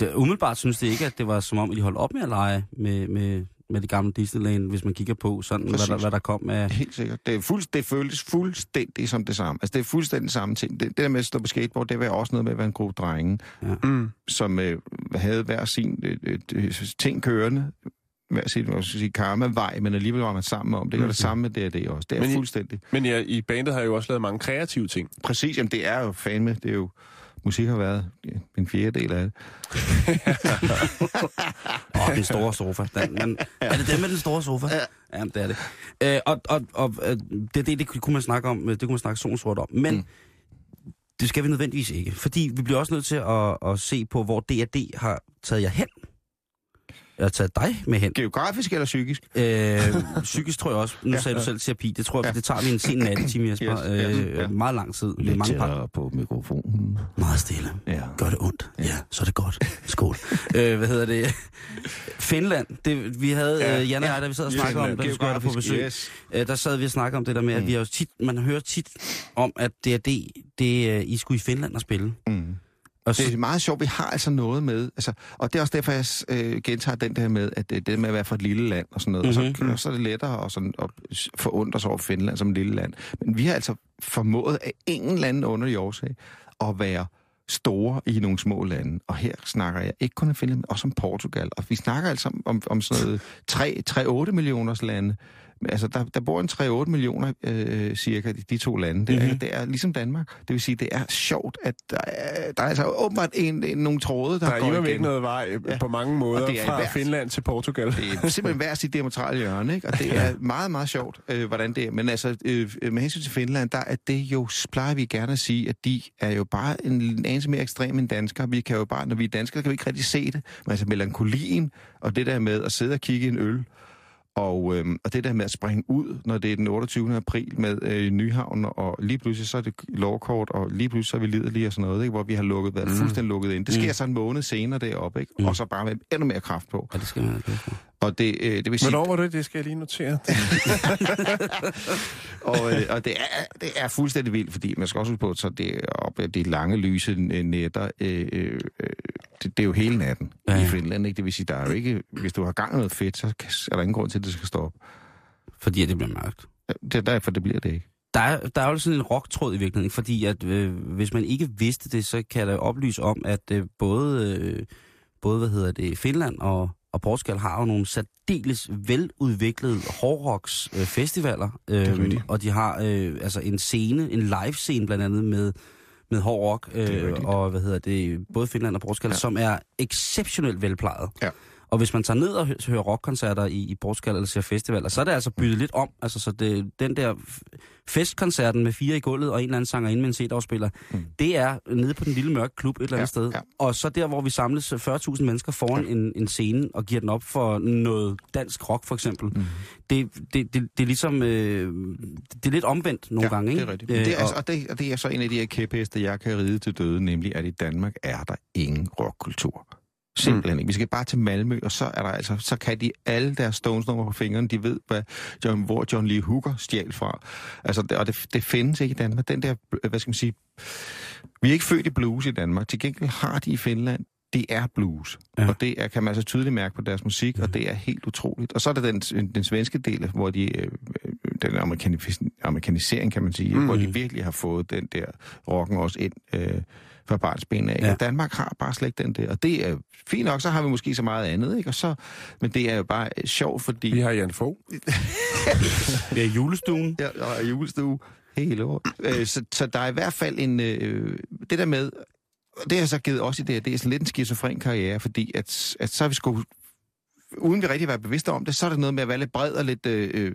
Det, umiddelbart synes det ikke at det var som om at de holdt op med at lege med med med det gamle Disneyland, hvis man kigger på sådan, hvad der, hvad der kom af... Helt sikkert. Det, er fuldst- det føles fuldstændig som det samme. Altså, det er fuldstændig samme ting. Det, det der med at stå på skateboard, det var også noget med at være en gruppe drenge, ja. mm, som øh, havde hver sin øh, øh, ting kørende, hver sin, hvad skal jeg sige, karma-vej, men alligevel var man sammen om det. Det er det samme med D og D også. Det er men fuldstændig. I, men ja, i bandet har I jo også lavet mange kreative ting. Præcis, jamen det er jo fandme, det er jo... Musik har været en fjerdedel af det. Åh, oh, den store sofa. Den, man, er det den med den store sofa? Ja, det er det. Øh, og og, og det, det, det kunne man snakke om, det kunne man snakke solen sort om. Men mm. det skal vi nødvendigvis ikke. Fordi vi bliver også nødt til at, at se på, hvor D og D har taget jer hen. Jeg har taget dig med hen. Geografisk eller psykisk? Øh, psykisk tror jeg også. Nu ja, sagde ja. du selv terapi. Det tror jeg, ja. det tager vi en sen nattetime, Jesper. Yes, yes, øh, ja. Meget lang tid. Lidt tættere på mikrofonen. Meget stille. Ja. Gør det ondt? Ja. ja, så er det godt. Skål. øh, hvad hedder det? Finland. Det, vi havde, ja. øh, Jan og jeg, da vi sad og snakkede om, da vi skulle have dig på besøg, yes. øh, der sad vi og snakkede om det der med, at mm. vi har jo tit, man hører tit om, at D og D, det, I skulle i Finland og spille. Mm. Og det er meget sjovt, vi har altså noget med, altså, og det er også derfor, jeg øh, gentager den der med, at det, det med at være fra et lille land og sådan noget, mm-hmm. og, så, og så er det lettere at, sådan, at forundre sig over Finland som et lille land. Men vi har altså formået af ingen lande under i årsag at være store i nogle små lande, og her snakker jeg ikke kun om Finland, men også om Portugal, og vi snakker altså om, om sådan noget tre komma otte millioners lande. Altså, der, der bor en tre komma otte millioner øh, cirka i de to lande. Det er, mm-hmm. det er ligesom Danmark. Det vil sige, det er sjovt, at der er, der er altså åbenbart en, en, nogle tråde, der, der går igen. Der er ikke noget vej ja. på mange måder fra vers, Finland til Portugal. Det er simpelthen hver sit diametrale hjørne, ikke? Og det er meget, meget sjovt, øh, hvordan det er. Men altså, øh, med hensyn til Finland, der er det jo, plejer vi gerne at sige, at de er jo bare en, en anelse mere ekstrem end danskere. Vi kan jo bare, når vi er danskere, kan vi ikke rigtig se det. Men altså, melankolien og det der med at sidde og kigge i en øl, Og, øhm, og det der med at springe ud, når det er den otteogtyvende april med øh, Nyhavn, og lige pludselig så er det lovkort, og lige pludselig så er vi liderlige og sådan noget, ikke? Hvor vi har lukket, været mm. fuldstændig lukket ind. Det sker mm. så en måned senere deroppe, ikke? Mm. Og så bare med endnu mere kraft på. Ja, det skal man have. Og det, øh, det vil sige... Hvornår var det? Det skal jeg lige notere. og øh, og det, er, det er fuldstændig vildt, fordi man skal også huske på, så det op de lange, lyse nætter, øh, øh, det, det er jo hele natten ja. i Finland, ikke? Det vil sige, der er jo ikke... Hvis du har gang noget fedt, så er der ingen grund til, at det skal stoppe. Fordi det bliver mørkt. Det er derfor, det bliver det ikke. Der er, der er jo sådan en roktråd i virkeligheden, fordi at, øh, hvis man ikke vidste det, så kan der oplyse om, at øh, både, øh, både, hvad hedder det, Finland og... Og Portugal har jo nogle særdeles veludviklede hårdrocks øh, festivaler, øh, de. og de har øh, altså en scene, en live scene blandt andet med med hårdrock øh, og hvad hedder det, både Finland og Portugal, ja. som er exceptionelt velplejet. Ja. Og hvis man tager ned og hører rockkoncerter i, i Portugal eller ser festivaler, så er det altså byttet lidt om. Altså, så det, den der festkoncerten med fire i gulvet og en eller anden sanger inde med en C D-afspiller, mm. det er nede på den lille mørke klub et eller andet ja, sted. Ja. Og så der, hvor vi samles fyrre tusind mennesker foran ja. en, en scene og giver den op for noget dansk rock, for eksempel. Mm. Det, det, det, det er ligesom... Øh, det er lidt omvendt nogle ja, gange, ikke? Det er rigtigt. Æ, det er, og, og, det, og det er så en af de her kæpheste, jeg kan ride til døde, nemlig at i Danmark er der ingen rockkultur. Simpelthen ikke. Vi skal bare til Malmø, og så er der altså, så kan de alle deres Stones-numre på fingrene, de ved, hvad John, hvor John Lee Hooker stjal fra. Altså, og det, det findes ikke i Danmark. Den der, hvad skal man sige, vi er ikke født i blues i Danmark. Til gengæld har de i Finland, det er blues. Ja. Og det er, kan man altså tydeligt mærke på deres musik, og det er helt utroligt. Og så er der den, den svenske del, hvor de, den amerikanisering, kan man sige, mm. hvor de virkelig har fået den der rocken også ind, øh, fra barnsben af. Ja. Danmark har bare slet ikke den der. Og det er fint nok, så har vi måske så meget andet, ikke? Og så, men det er jo bare sjovt, fordi... Vi har Jan Fogh. Det er Julestuen. Ja, og Julestuen. Helt lort. Øh, så, så der er i hvert fald en... Øh, det der med... Det har så givet også i det, det er sådan lidt en skizofren karriere, fordi at, at så har vi sgu... Uden vi rigtig var bevidste om det, så er det noget med at være lidt bred og lidt, øh,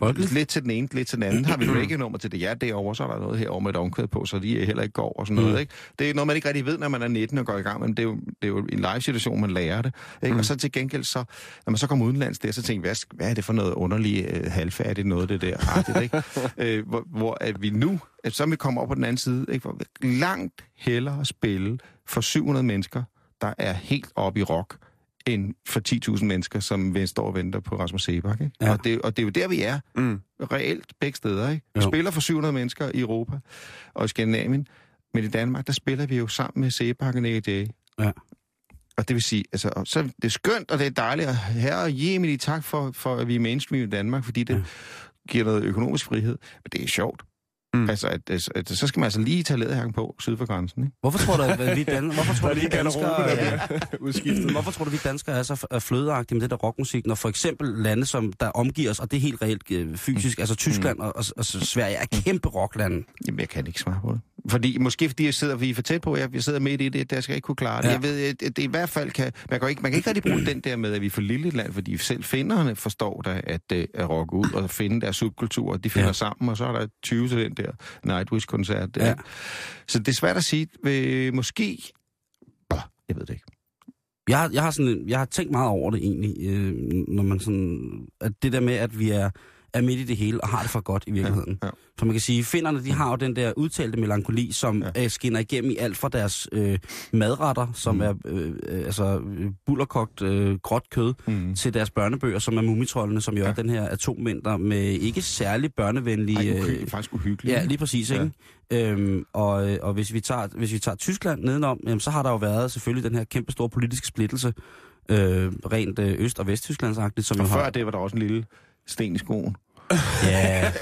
øh, lidt til den ene, lidt til den anden. Har vi jo ikke nummer til det, ja, derovre, så er der noget herovre med et omkvæd på, så de heller ikke går og sådan noget, mm. ikke? Det er noget, man ikke rigtig ved, når man er nitten og går i gang, men det er jo, det er jo en live-situation, man lærer det, ikke? Mm. Og så til gengæld, så, når man så kommer udenlands der, så tænker hvad, hvad er det for noget underligt øh, halvfærdigt noget, det der artigt, ikke? øh, hvor, hvor at vi nu, at så vi kommer op på den anden side, ikke? Hvor langt hellere at spille for syv hundrede mennesker, der er helt oppe i rock, end for ti tusind mennesker, som står og venter på Rasmus Seebach, ikke? Ja. Og, det, og det er jo der, vi er. Mm. Reelt begge steder, ikke? Vi jo. spiller for syv hundrede mennesker i Europa og i Skandinavien, men i Danmark, der spiller vi jo sammen med Seebach og D A D. Ja. Og det vil sige, altså, så det er skønt, og det er dejligt, og herre og jemini, tak for, for, at vi er mainstream i Danmark, fordi det ja. giver noget økonomisk frihed. Men det er sjovt. Mm. Altså, at, at, at, så skal man altså lige tage læderhakken på syd for grænsen, ikke? Hvorfor tror du, at vi, Dan- Hvorfor tror, vi danskere ja. Hvorfor tror du, vi danskere er så flødeagtige med det der rockmusik, når for eksempel lande, som der omgiver os, og det er helt reelt øh, fysisk, mm. altså Tyskland mm. og, og, og Sverige er kæmpe rocklande? Jamen, jeg kan ikke svare på det. Fordi, måske fordi jeg sidder vi er for tæt på, jeg, jeg sidder midt i det, der skal jeg ikke kunne klare det. Ja. Jeg ved, at det i hvert fald kan... Man kan ikke, man kan ikke rigtig bruge den der med, at vi er for lille et land, fordi selv finderne forstår da, at, at rocke ud og finde deres subkulturer. De finder ja. sammen, og så er der tyve til den der Nightwish-koncert. Ja. Så det er svært at sige. Måske... Jeg ved det ikke. Jeg har, jeg har, sådan, jeg har tænkt meget over det egentlig, øh, når man sådan... At det der med, at vi er... er midt i det hele, og har det for godt i virkeligheden. Ja, ja. Så man kan sige, finnerne, de har jo den der udtalte melankoli, som ja. øh, skinner igennem i alt fra deres øh, madretter, som mm. er øh, altså bullerkogt øh, gråt kød, mm. til deres børnebøger, som er mumitrollene, som jo ja. er den her atommænder med ikke særlig børnevenlige... Ej, uhyggeligt, øh, faktisk uhyggeligt. Ja, lige præcis, ja. ikke? Øhm, og, og hvis vi tager, hvis vi tager Tyskland nedenom, jamen, så har der jo været selvfølgelig den her kæmpe store politiske splittelse, øh, rent øh, øst- og vesttysklandsagtigt, som og jo før har... det var der også en lille... sten i skoen. Ja,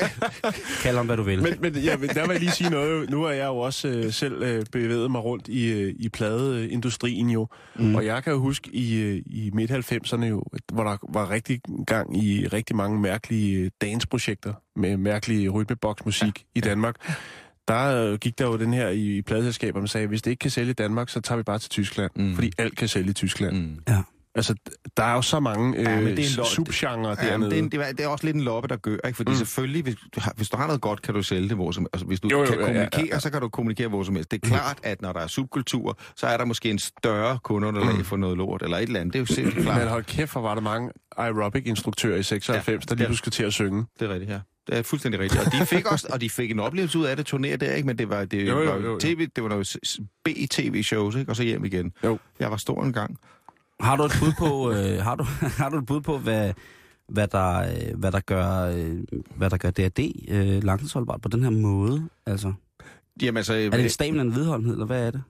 kald om, hvad du vil. Men, men ja, der vil jeg lige sige noget. Nu er jeg jo også øh, selv øh, bevæget mig rundt i, øh, i pladeindustrien jo. Mm. Og jeg kan jo huske i, øh, i midt halvfemserne jo, hvor der var rigtig gang i rigtig mange mærkelige dansprojekter med mærkelig rytmeboksmusik ja. i Danmark. Der øh, gik der jo den her i, i pladeselskaber, man sagde, hvis det ikke kan sælge i Danmark, så tager vi bare til Tyskland. Mm. Fordi alt kan sælge i Tyskland. Mm. Ja. Altså, der er jo så mange øh, ja, subgenre ja, dernede. Det er, en, det, er, det er også lidt en loppe, der gør, ikke? Fordi mm. selvfølgelig, hvis, hvis du har noget godt, kan du sælge det hvor som helst. Hvis du jo, jo, kan jo, kommunikere, ja, ja, ja. så kan du kommunikere hvor som helst. Det er klart, at når der er subkulturer, så er der måske en større kundeunderlag mm. for noget lort, eller et eller andet. Det er jo simpelthen klart. Men hold kæft, hvor var der mange aerobic-instruktører i seksoghalvfems, ja, der lige pludselig til at synge. Det er rigtigt, ja. Det er fuldstændig rigtigt. Og de fik også, og de fik en oplevelse ud af det turné der, ikke, men det var det jo, jo, jo, jo. T V, det var noget B-tv-shows, ikke? Og så hjem igen. Jo. Jeg var stor en gang. Har du et bud på øh, har du har du et bud på hvad hvad der hvad der gør hvad der gør D A D øh, langtidsholdbart på den her måde, altså? Jamen altså, er det en stamina, en vedholdenhed, eller hvad er det?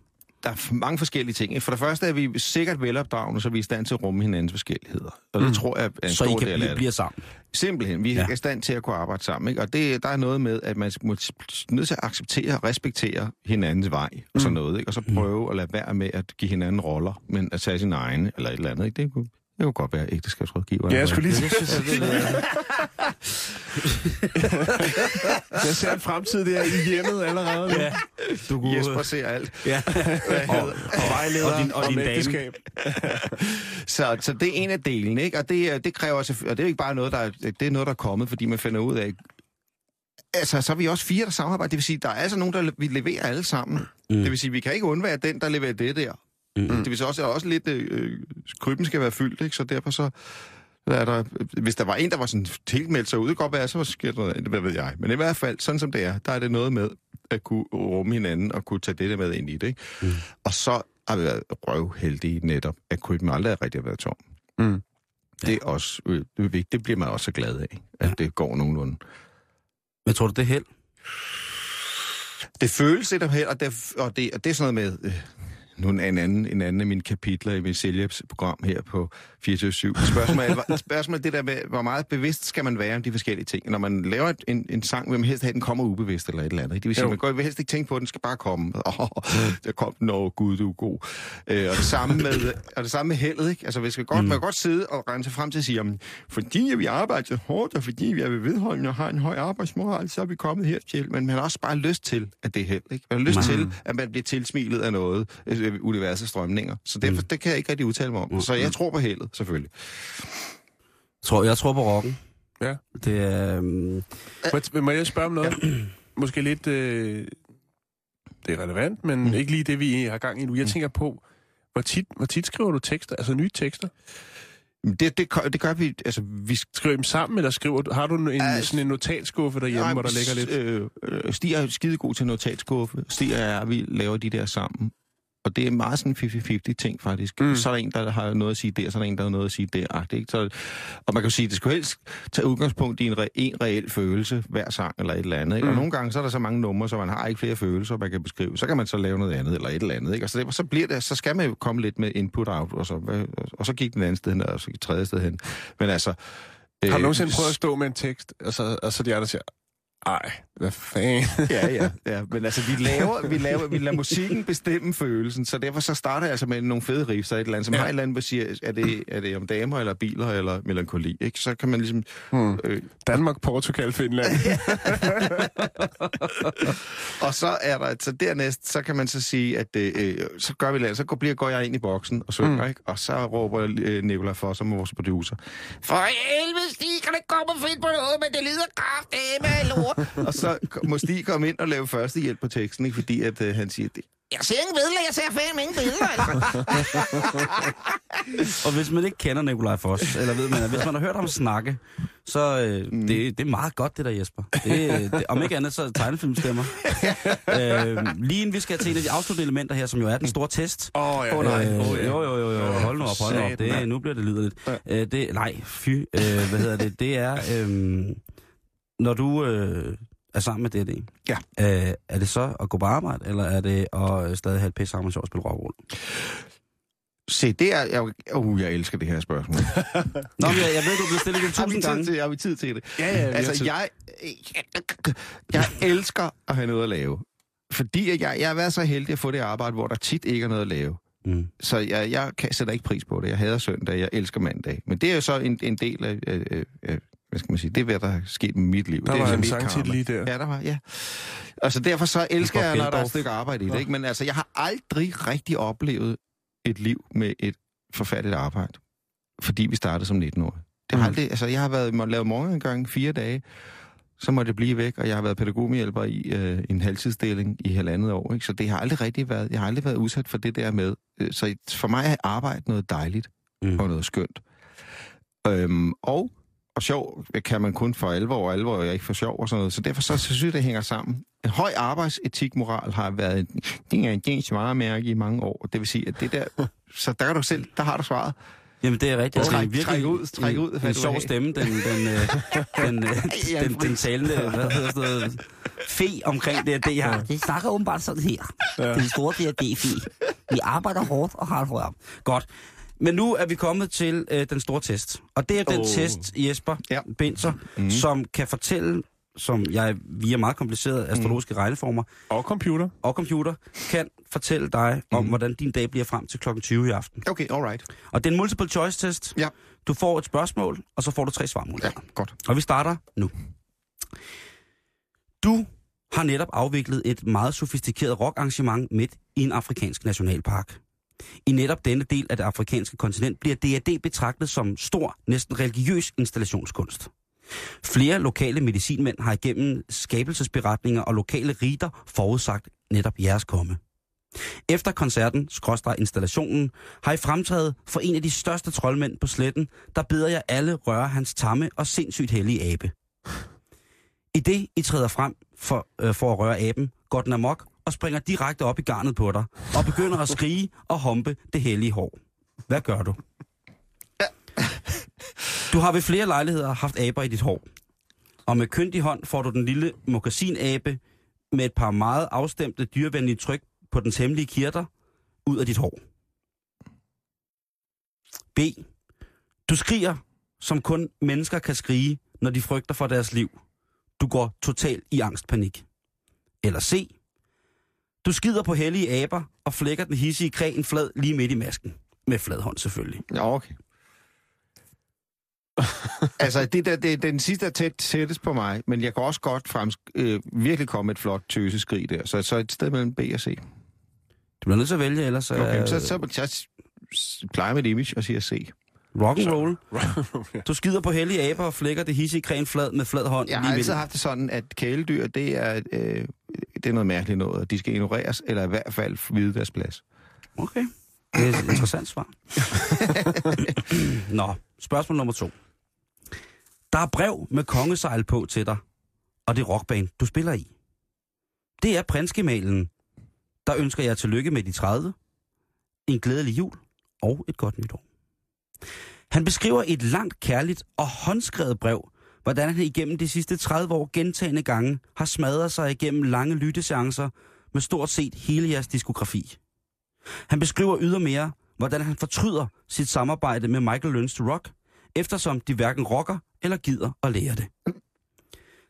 Der er mange forskellige ting. For det første er vi sikkert velopdragende, så vi er i stand til at rumme hinandens forskelligheder. Og det mm. tror jeg er en så stor del af det. Så I kan blive sammen? Simpelthen. Vi ja. er i stand til at kunne arbejde sammen. Ikke? Og det, der er noget med, at man må nødt til at acceptere og respektere hinandens vej og mm. sådan noget. Ikke? Og så prøve mm. at lade være med at give hinanden roller, men at tage sin egen eller et eller andet. Ikke? Det kunne, det kunne godt være ægteskabsrådgiver. Ja, jeg skulle lige sige. Jeg ser en fremtid der i hjemmet allerede. Ja. Du kunne... Jesper ser alt. Ja. og, og, og vejleder og din, og din dame. så, så det er en af delen, ikke? Og det, det kræver også, og det er ikke bare noget, der er, det er noget, der er kommet, fordi man finder ud af... Altså, så er vi også fire, der samarbejder. Det vil sige, der er altså nogen, der vi leverer alle sammen. Mm. Det vil sige, vi kan ikke undvære den, der leverer det der. Mm. Det vil sige, også, også lidt... Øh, krybben skal være fyldt, ikke? Så derfor så... Der, hvis der var en, der var sådan tilmeldt sig ud, det godt være, så var sket noget andet, hvad ved jeg. Men i hvert fald, sådan som det er, der er det noget med at kunne rumme hinanden og kunne tage det der med ind i det. Ikke? Mm. Og så har vi været røvheldige netop, at krybben aldrig er rigtig at være tom. Mm. Det, er ja. også, det er vigtigt, det bliver man også så glad af, at ja. det går nogenlunde. Hvad tror du, det er held? Det føles lidt af held, og det, og, det, og det er sådan noget med... Nu en anden, en anden af mine kapitler i mit selvhjælpsprogram her på fireogtyve syv. Spørgsmålet er, spørgsmålet er det der med, hvor meget bevidst skal man være om de forskellige ting. Når man laver et, en, en sang, vil man helst have, den kommer ubevidst eller et eller andet. Det vil sige, jo. man går helst ikke tænke på, at den skal bare komme. Åh, oh, der kom den, oh, gud, du er god. Øh, og, det samme med, og det samme med heldet, ikke? Altså, vi skal godt, mm. man kan godt sidde og rense frem til at sige, jamen, fordi vi arbejder hårdt, og fordi vi er ved vedholdende og har en høj arbejdsmoral, så er vi kommet hertil. Men man har også bare lyst til, at det er held, ikke? Man har lyst mm. til, at man bliver tilsmilet af noget, universets strømninger. Så derfor, mm. det kan jeg ikke rigtig udtale mig om. Så jeg tror på heldet, selvfølgelig. Jeg tror, jeg tror på rocken. Ja. Det er... Um... Må, må jeg spørge om noget? Ja. Måske lidt... Øh... Det er relevant, men mm. ikke lige det, vi har gang i nu. Jeg tænker på, hvor tit, hvor tit skriver du tekster? Altså nye tekster? Det, det, det gør vi, altså vi skriver dem sammen, eller skriver, har du en, uh, sådan en notatskuffe derhjemme, nej, hvor der ligger lidt? Øh, Stig er skidegod til notatskuffe. Stig og jeg, vi laver de der sammen. Og det er meget sådan halvtreds halvtreds ting, faktisk. Mm. Så er der en, der har noget at sige der, så er der en, der har noget at sige der. Ikke? Så, og man kan jo sige, at det skulle helst tage udgangspunkt i en, re- en reel følelse, hver sang eller et eller andet. Ikke? Og mm. nogle gange, så er der så mange numre, så man har ikke flere følelser, man kan beskrive. Så kan man så lave noget andet eller et eller andet. Ikke? Og så, det, så, bliver det, så skal man jo komme lidt med input out, og så, og så gik den anden sted hen, og så gik tredje sted hen. Men altså... Har du øh, nogensinde prøvet at stå med en tekst, og så, og så de andre siger... Ej, hvad fanden? ja, ja, ja, men altså, vi laver, vi laver, vi lader musikken bestemme følelsen, så derfor så starter jeg altså med nogle fede riffs eller et eller andet, som ja. Har et eller andet, siger, er det, er det om damer eller biler eller melankoli, ikke? Så kan man ligesom... Hmm. Øh, Danmark, Portugal, Finland. Og så er der, så dernæst, så kan man så sige, at øh, så gør vi det, så går, bliver, går jeg ind i boksen og synger, mm. ikke? Og så råber øh, Nicolai for, som vores producer. For helvede, Stig, kan det komme og finde på noget, men det lyder kraftedeme, lort. Og så må Stig komme ind og lave førstehjælp på teksten, ikke? Fordi at, øh, han siger, jeg ser ingen billeder, jeg ser fandme ingen billeder. Og hvis man ikke kender Nicolai Foss, eller ved man, hvis man har hørt ham snakke, så øh, mm. det, det er meget godt, det der, Jesper. Det, det, om ikke andet, så tegnefilmstemmer. øh, lige inden vi skal til en af de afsluttede elementer her, som jo er den store test. Åh, oh, ja. Oh, nej. Oh, ja. Jo, jo, jo, jo. Hold nu op, hold nu op. Det, nu bliver det lyderligt. Øh, det, nej, fy. Øh, hvad hedder det? Det er... Øh, Når du øh, er sammen med D og D, ja. øh, er det så at gå på arbejde, eller er det at stadig have et pisse sammen og spille rock'n'roll? Se, det er... Jeg, uh, jeg elsker det her spørgsmål. Nå, men jeg, jeg ved, du bliver stillet tusind gange. Til, jeg har vi tid til det. Ja, ja, altså, jeg, jeg, jeg elsker at have noget at lave. Fordi jeg, jeg har været så heldig at få det arbejde, hvor der tit ikke er noget at lave. Mm. Så jeg, jeg kan, sætter ikke pris på det. Jeg hader søndag, jeg elsker mandag. Men det er jo så en, en del af... Øh, øh, hvad skal man sige, det er hvad der er sket med mit liv. Der det var en sangtitel lige der. Ja, der var, ja. Altså derfor så elsker jeg, når der er et stykke arbejde i det, ikke? Men altså, jeg har aldrig rigtig oplevet et liv med et forfærdeligt arbejde, fordi vi startede som nitten-årige. Det har mm. aldrig, altså jeg har været lavet morgengange fire dage, så måtte det blive væk, og jeg har været pædagogmedhjælper i øh, en halvtidsstilling i halvandet år, ikke? Så det har aldrig rigtig været, jeg har aldrig været udsat for det der med. Så for mig er arbejde noget dejligt mm. og noget skønt. Øhm, og Og sjov kan man kun for alvor, og alvor er ikke for sjov og sådan noget. Så derfor så, så synes jeg, det hænger sammen. En høj arbejdsetikmoral har været en gængs varemærke i mange år. Det vil sige, at det der... Så der kan du selv, der har du svaret. Jamen, det er rigtigt. Altså, træk, virkelig, træk ud, træk ud. En sjov stemme, den, den, den, den, den, den talende, hvad hedder sådan noget, fe omkring det, det her. Det snakker åbenbart sådan her. Ja. Den store D og D-fe. Vi arbejder hårdt og har et rød op. Godt. Men nu er vi kommet til øh, den store test. Og det er den oh. test, Jesper ja. Binzer, mm. som kan fortælle, som jeg via meget komplicerede astrologiske mm. regneformer... Og computer. Og computer, kan fortælle dig mm. om, hvordan din dag bliver frem til klokken tyve i aften. Okay, alright. Og det er en multiple choice test. Ja. Du får et spørgsmål, og så får du tre svarmuligheder. Ja, godt. Og vi starter nu. Du har netop afviklet et meget sofistikeret rockarrangement midt i en afrikansk nationalpark. I netop denne del af det afrikanske kontinent bliver D og D betragtet som stor, næsten religiøs installationskunst. Flere lokale medicinmænd har igennem skabelsesberetninger og lokale riter forudsagt netop jeres komme. Efter koncerten, skråstreg installationen, har I fremtrædet for en af de største troldmænd på sletten, der beder jer alle røre hans tamme og sindssygt hellige abe. I det, I træder frem for, øh, for at røre aben, går den amok og springer direkte op i garnet på dig, og begynder at skrige og humpe det hellige hår. Hvad gør du? Du har ved flere lejligheder haft aber i dit hår, og med kyndig hånd får du den lille mokasinabe med et par meget afstemte dyrevenlige tryk på dens hemmelige kirter ud af dit hår. B. Du skriger, som kun mennesker kan skrige, når de frygter for deres liv. Du går totalt i angstpanik. Eller C. Du skider på hellige aber og flækker den hissige kræen flad lige midt i masken. Med flad hånd selvfølgelig. Ja, okay. Altså, det der, det, den sidste er tæt sættes på mig, men jeg kan også godt fremsk- øh, virkelig komme et flot tøseskrig der. Så, så et sted mellem B og C. Du bliver nødt til at vælge, ellers... Okay, øh, så, så, så jeg plejer mit image og siger C. Rock'n'roll. Du skider på hellige aber og flækker det hissige kræen flad med flad hånd. Jeg har altid haft det sådan, at kæledyr, det er... Øh, Det er noget mærkeligt noget. De skal ignoreres, eller i hvert fald vide deres plads. Okay. Det er et interessant svar. Nå, spørgsmål nummer to. Der er brev med kongesejl på til dig, og det rockband, du spiller i. Det er prinsgemalen, der ønsker jer tillykke med de tredive, en glædelig jul og et godt nytår. Han beskriver et langt, kærligt og håndskrevet brev, hvordan han igennem de sidste tredive år gentagne gange har smadret sig igennem lange lytteseancer med stort set hele jeres diskografi. Han beskriver ydermere, hvordan han fortryder sit samarbejde med Michael Learns to Rock, eftersom de hverken rocker eller gider at lære det.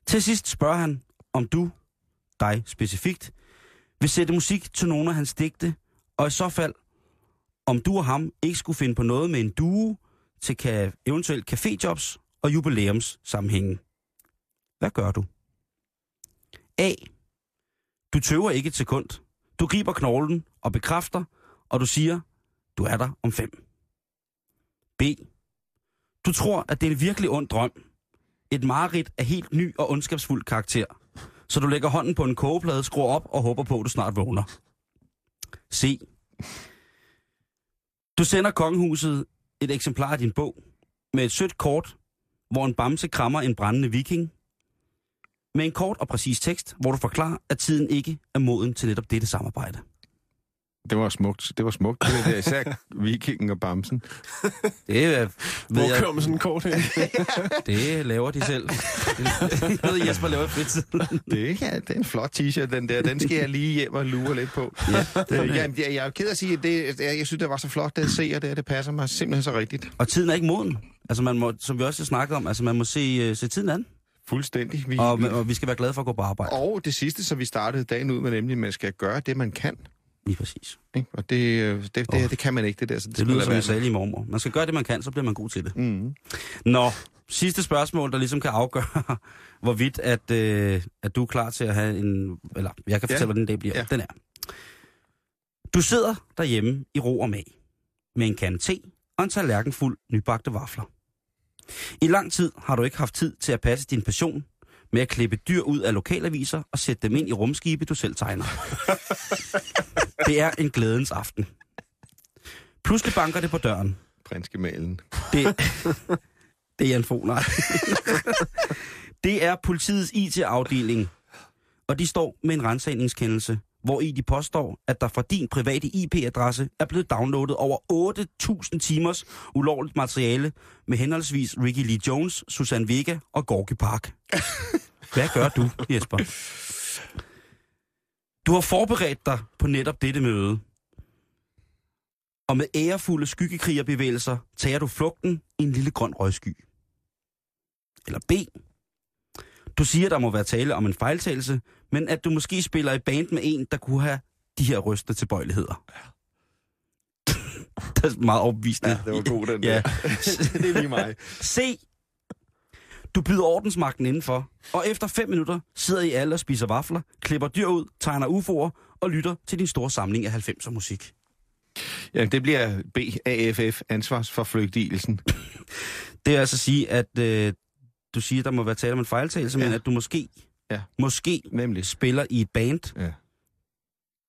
Til sidst spørger han, om du, dig specifikt, vil sætte musik til nogle af hans digte, og i så fald, om du og ham ikke skulle finde på noget med en duo til ka- eventuelt caféjobs og jubilæumssammenhænge. Hvad gør du? A. Du tøver ikke et sekund. Du griber knoglen og bekræfter, og du siger, du er der om fem. B. Du tror, at det er en virkelig ond drøm. Et mareridt af helt ny og ondskabsfuld karakter. Så du lægger hånden på en kogeplade, skruer op og håber på, at du snart vågner. C. Du sender kongehuset et eksemplar af din bog med et sødt kort, hvor en bamse krammer en brændende viking. Med en kort og præcis tekst, hvor du forklarer, at tiden ikke er moden til netop dette samarbejde. Det var smukt. Det var smukt. Det var især vikingen og bamsen. Det er... Hvor kommer sådan en kort hen? Det laver de selv. Det ved Jesper laver i fritiden. Det, ja, det er en flot t-shirt, den der. Den skal jeg lige hjem og lure lidt på. Ja, det, ja, jeg, jeg er ked af at sige, at det, jeg, jeg synes, det var så flot, det at se, og det, det passer mig simpelthen så rigtigt. Og tiden er ikke moden. Altså, man må, som vi også snakker om, altså, man må se, se tiden an. Fuldstændig. Vi, og, og vi skal være glade for at gå på arbejde. Og det sidste, som vi startede dagen ud med, nemlig, at man skal gøre det, man kan. Lige præcis. Og det, det, det, oh. det kan man ikke, det der. Så det det lyder som en særlig mormor. Man skal gøre det, man kan, så bliver man god til det. Mm. Nå, sidste spørgsmål, der ligesom kan afgøre, hvorvidt at, øh, at du er klar til at have en... Eller, jeg kan fortælle, ja. Hvordan det bliver. Ja. Den er. Du sidder derhjemme i ro og mag, med en kande te og en tallerken fuld nybagte vafler. I lang tid har du ikke haft tid til at passe din passion med at klippe dyr ud af lokalaviser og sætte dem ind i rumskibe, du selv tegner. Det er en glædens aften. Pludselig banker det på døren. Prinskemalen. Det, det er Jan Fogh, nej. Det er politiets I T-afdeling, og de står med en ransagningskendelse, hvor i de påstår, at der fra din private I P-adresse er blevet downloadet over otte tusind timers ulovligt materiale med henholdsvis Ricky Lee Jones, Susanne Vega og Gorky Park. Hvad gør du, Jesper? Du har forberedt dig på netop dette møde. Og med ærefulde skyggekrigerbevægelser tager du flugten i en lille grøn røgsky. Eller B. Du siger, der må være tale om en fejltagelse, men at du måske spiller i band med en, der kunne have de her rystende tilbøjeligheder. Det er meget opvisende. Ja, det var god, den ja. Det er lige mig. Se. Du byder ordensmagten indenfor, og efter fem minutter sidder I alle og spiser vafler, klipper dyr ud, tegner U F O'er og lytter til din store samling af halvfemser musik. Ja, det bliver B A F F, ansvarsforflygtigelsen. Det vil altså sige, at... Øh, du siger, der må være tale om en fejltagelse, ja. Men at du måske, ja. måske Nemlig. Spiller i et band, ja.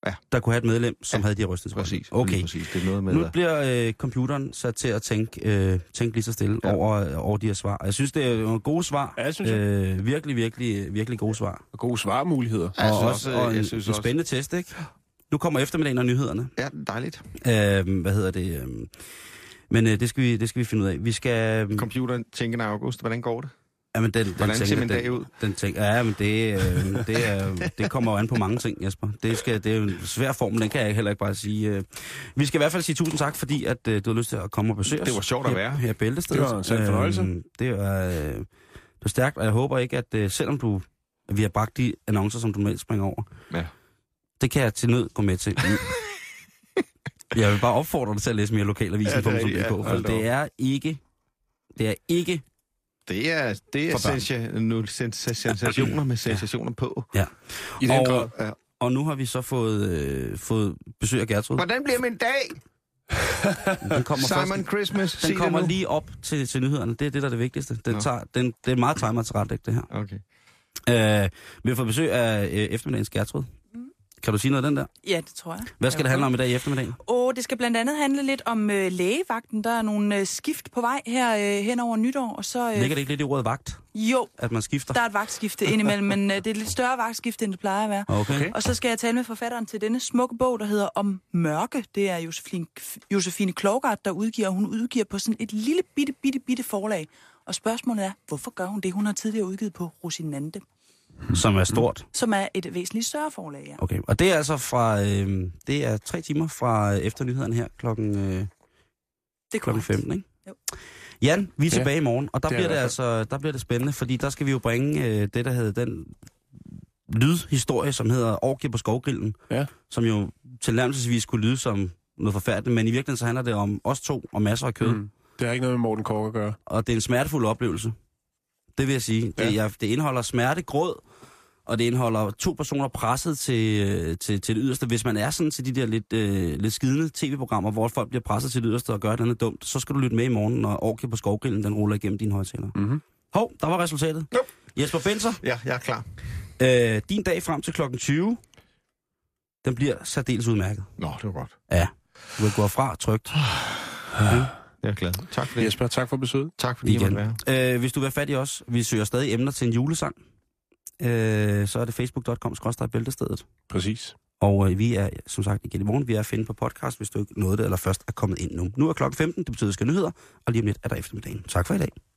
Ja. Der kunne have et medlem, som ja. Havde de her rystede spørgsmål. Præcis. Okay. Præcis. Det er noget med nu bliver øh, computeren sat til at tænke, øh, tænke lige så stille ja. over, over de her svar. Jeg synes, det er nogle gode svar. Ja, jeg synes, jeg... Øh, virkelig, virkelig, virkelig gode svar. Og gode svarmuligheder. Og, og også og en, en spændende også. Test, ikke? Nu kommer eftermiddagen og nyhederne. Ja, dejligt. Øh, hvad hedder det? Men øh, det, skal vi, det skal vi finde ud af. Vi skal... Computeren tænker i august. Hvordan går det? Ja, men den, den hvordan ser min dag ud? Den tænker, ja, men det, øh, det, er, det kommer jo an på mange ting, Jesper. Det, skal, det er jo en svær form, den kan jeg heller ikke bare sige. Vi skal i hvert fald sige tusind tak, fordi at, øh, du har lyst til at komme og besøge os. Det var sjovt at være. Her, her Bæltestedet. Det var en sand fornøjelse. Øh, det, var, øh, det var stærkt, og jeg håber ikke, at øh, selvom du, vi har bragt de annoncer, som du normalt springer over, ja. Det kan jeg til nød gå med til. Jeg vil bare opfordre dig til at læse mere lokalavisen punktum d k, ja, ja, for ja, det er ikke... Det er ikke... Det er, det er sensationer, sensationer med sensationer på. Ja. Og, og nu har vi så fået, øh, fået besøg af Gertrud. Hvordan bliver min dag? Den kommer Simon først, Christmas. Den Sig kommer lige op til, til nyhederne. Det er det, der er det vigtigste. Den tager, den, det er meget timer til ret, ikke, det her. Okay. Øh, vi har fået besøg af øh, eftermiddagens Gertrud. Kan du sige noget af den der? Ja, det tror jeg. Hvad skal det handle om i dag i eftermiddagen? Åh, det skal blandt andet handle lidt om øh, lægevagten. Der er nogle øh, skift på vej her øh, hen over nytår. Og så, øh... Ligger det ikke lidt i ordet vagt? Jo, at man skifter. Der er et vagtskifte indimellem, men øh, det er lidt større vagtskifte, end det plejer at være. Okay. Og så skal jeg tale med forfatteren til denne smukke bog, der hedder Om Mørke. Det er Josefine, Josefine Klogart, der udgiver. Hun udgiver på sådan et lille bitte, bitte, bitte forlag. Og spørgsmålet er, hvorfor gør hun det? Hun har tidligere udgivet på Rosinante. Som er stort? Som er et væsentligt større forlag, ja. Okay, og det er altså fra, øh, det er tre timer fra efternyhederne her, klokken, øh, klokken femten, ikke? Jo. Jan, vi er tilbage ja. i morgen, og der, det bliver det altså, der bliver det spændende, fordi der skal vi jo bringe øh, det, der hedder den lydhistorie, som hedder Orkide på Skovgrillen, ja. som jo tilnærmelsesvis kunne lyde som noget forfærdeligt, men i virkeligheden så handler det om os to og masser af kød. Mm. Det har ikke noget med Morten Kork at gøre. Og det er en smertefuld oplevelse. Det vil jeg sige. Det, ja. jeg, det indeholder smerte, gråd, og det indeholder to personer presset til, til, til det yderste. Hvis man er sådan til de der lidt, øh, lidt skidende tv-programmer, hvor folk bliver presset til det yderste og gør et andet dumt, så skal du lytte med i morgen, når Orkide på Skovgrillen den ruller igennem dine højtalere. Mm-hmm. Hov, der var resultatet. Nope. Jesper Binzer. Ja, jeg er klar. Øh, din dag frem til klokken tyve, den bliver særdeles udmærket. Nå, det var godt. Ja, du vil gå fra trygt. Ja. Jeg er glad. Tak for det. Jesper, tak for besøget. Tak fordi I måtte være her. Øh, hvis du vil være fat i os, vi søger stadig emner til en julesang. Øh, så er det facebook punktum com skråstreg bæltestedet. Præcis. Og øh, vi er, som sagt, igen i morgen, vi er at finde på podcast, hvis du ikke nåede det, eller først er kommet ind nu. Nu er klokken femten, det betyder, at vi skal nyheder, og lige om lidt er der eftermiddagen. Tak for i dag.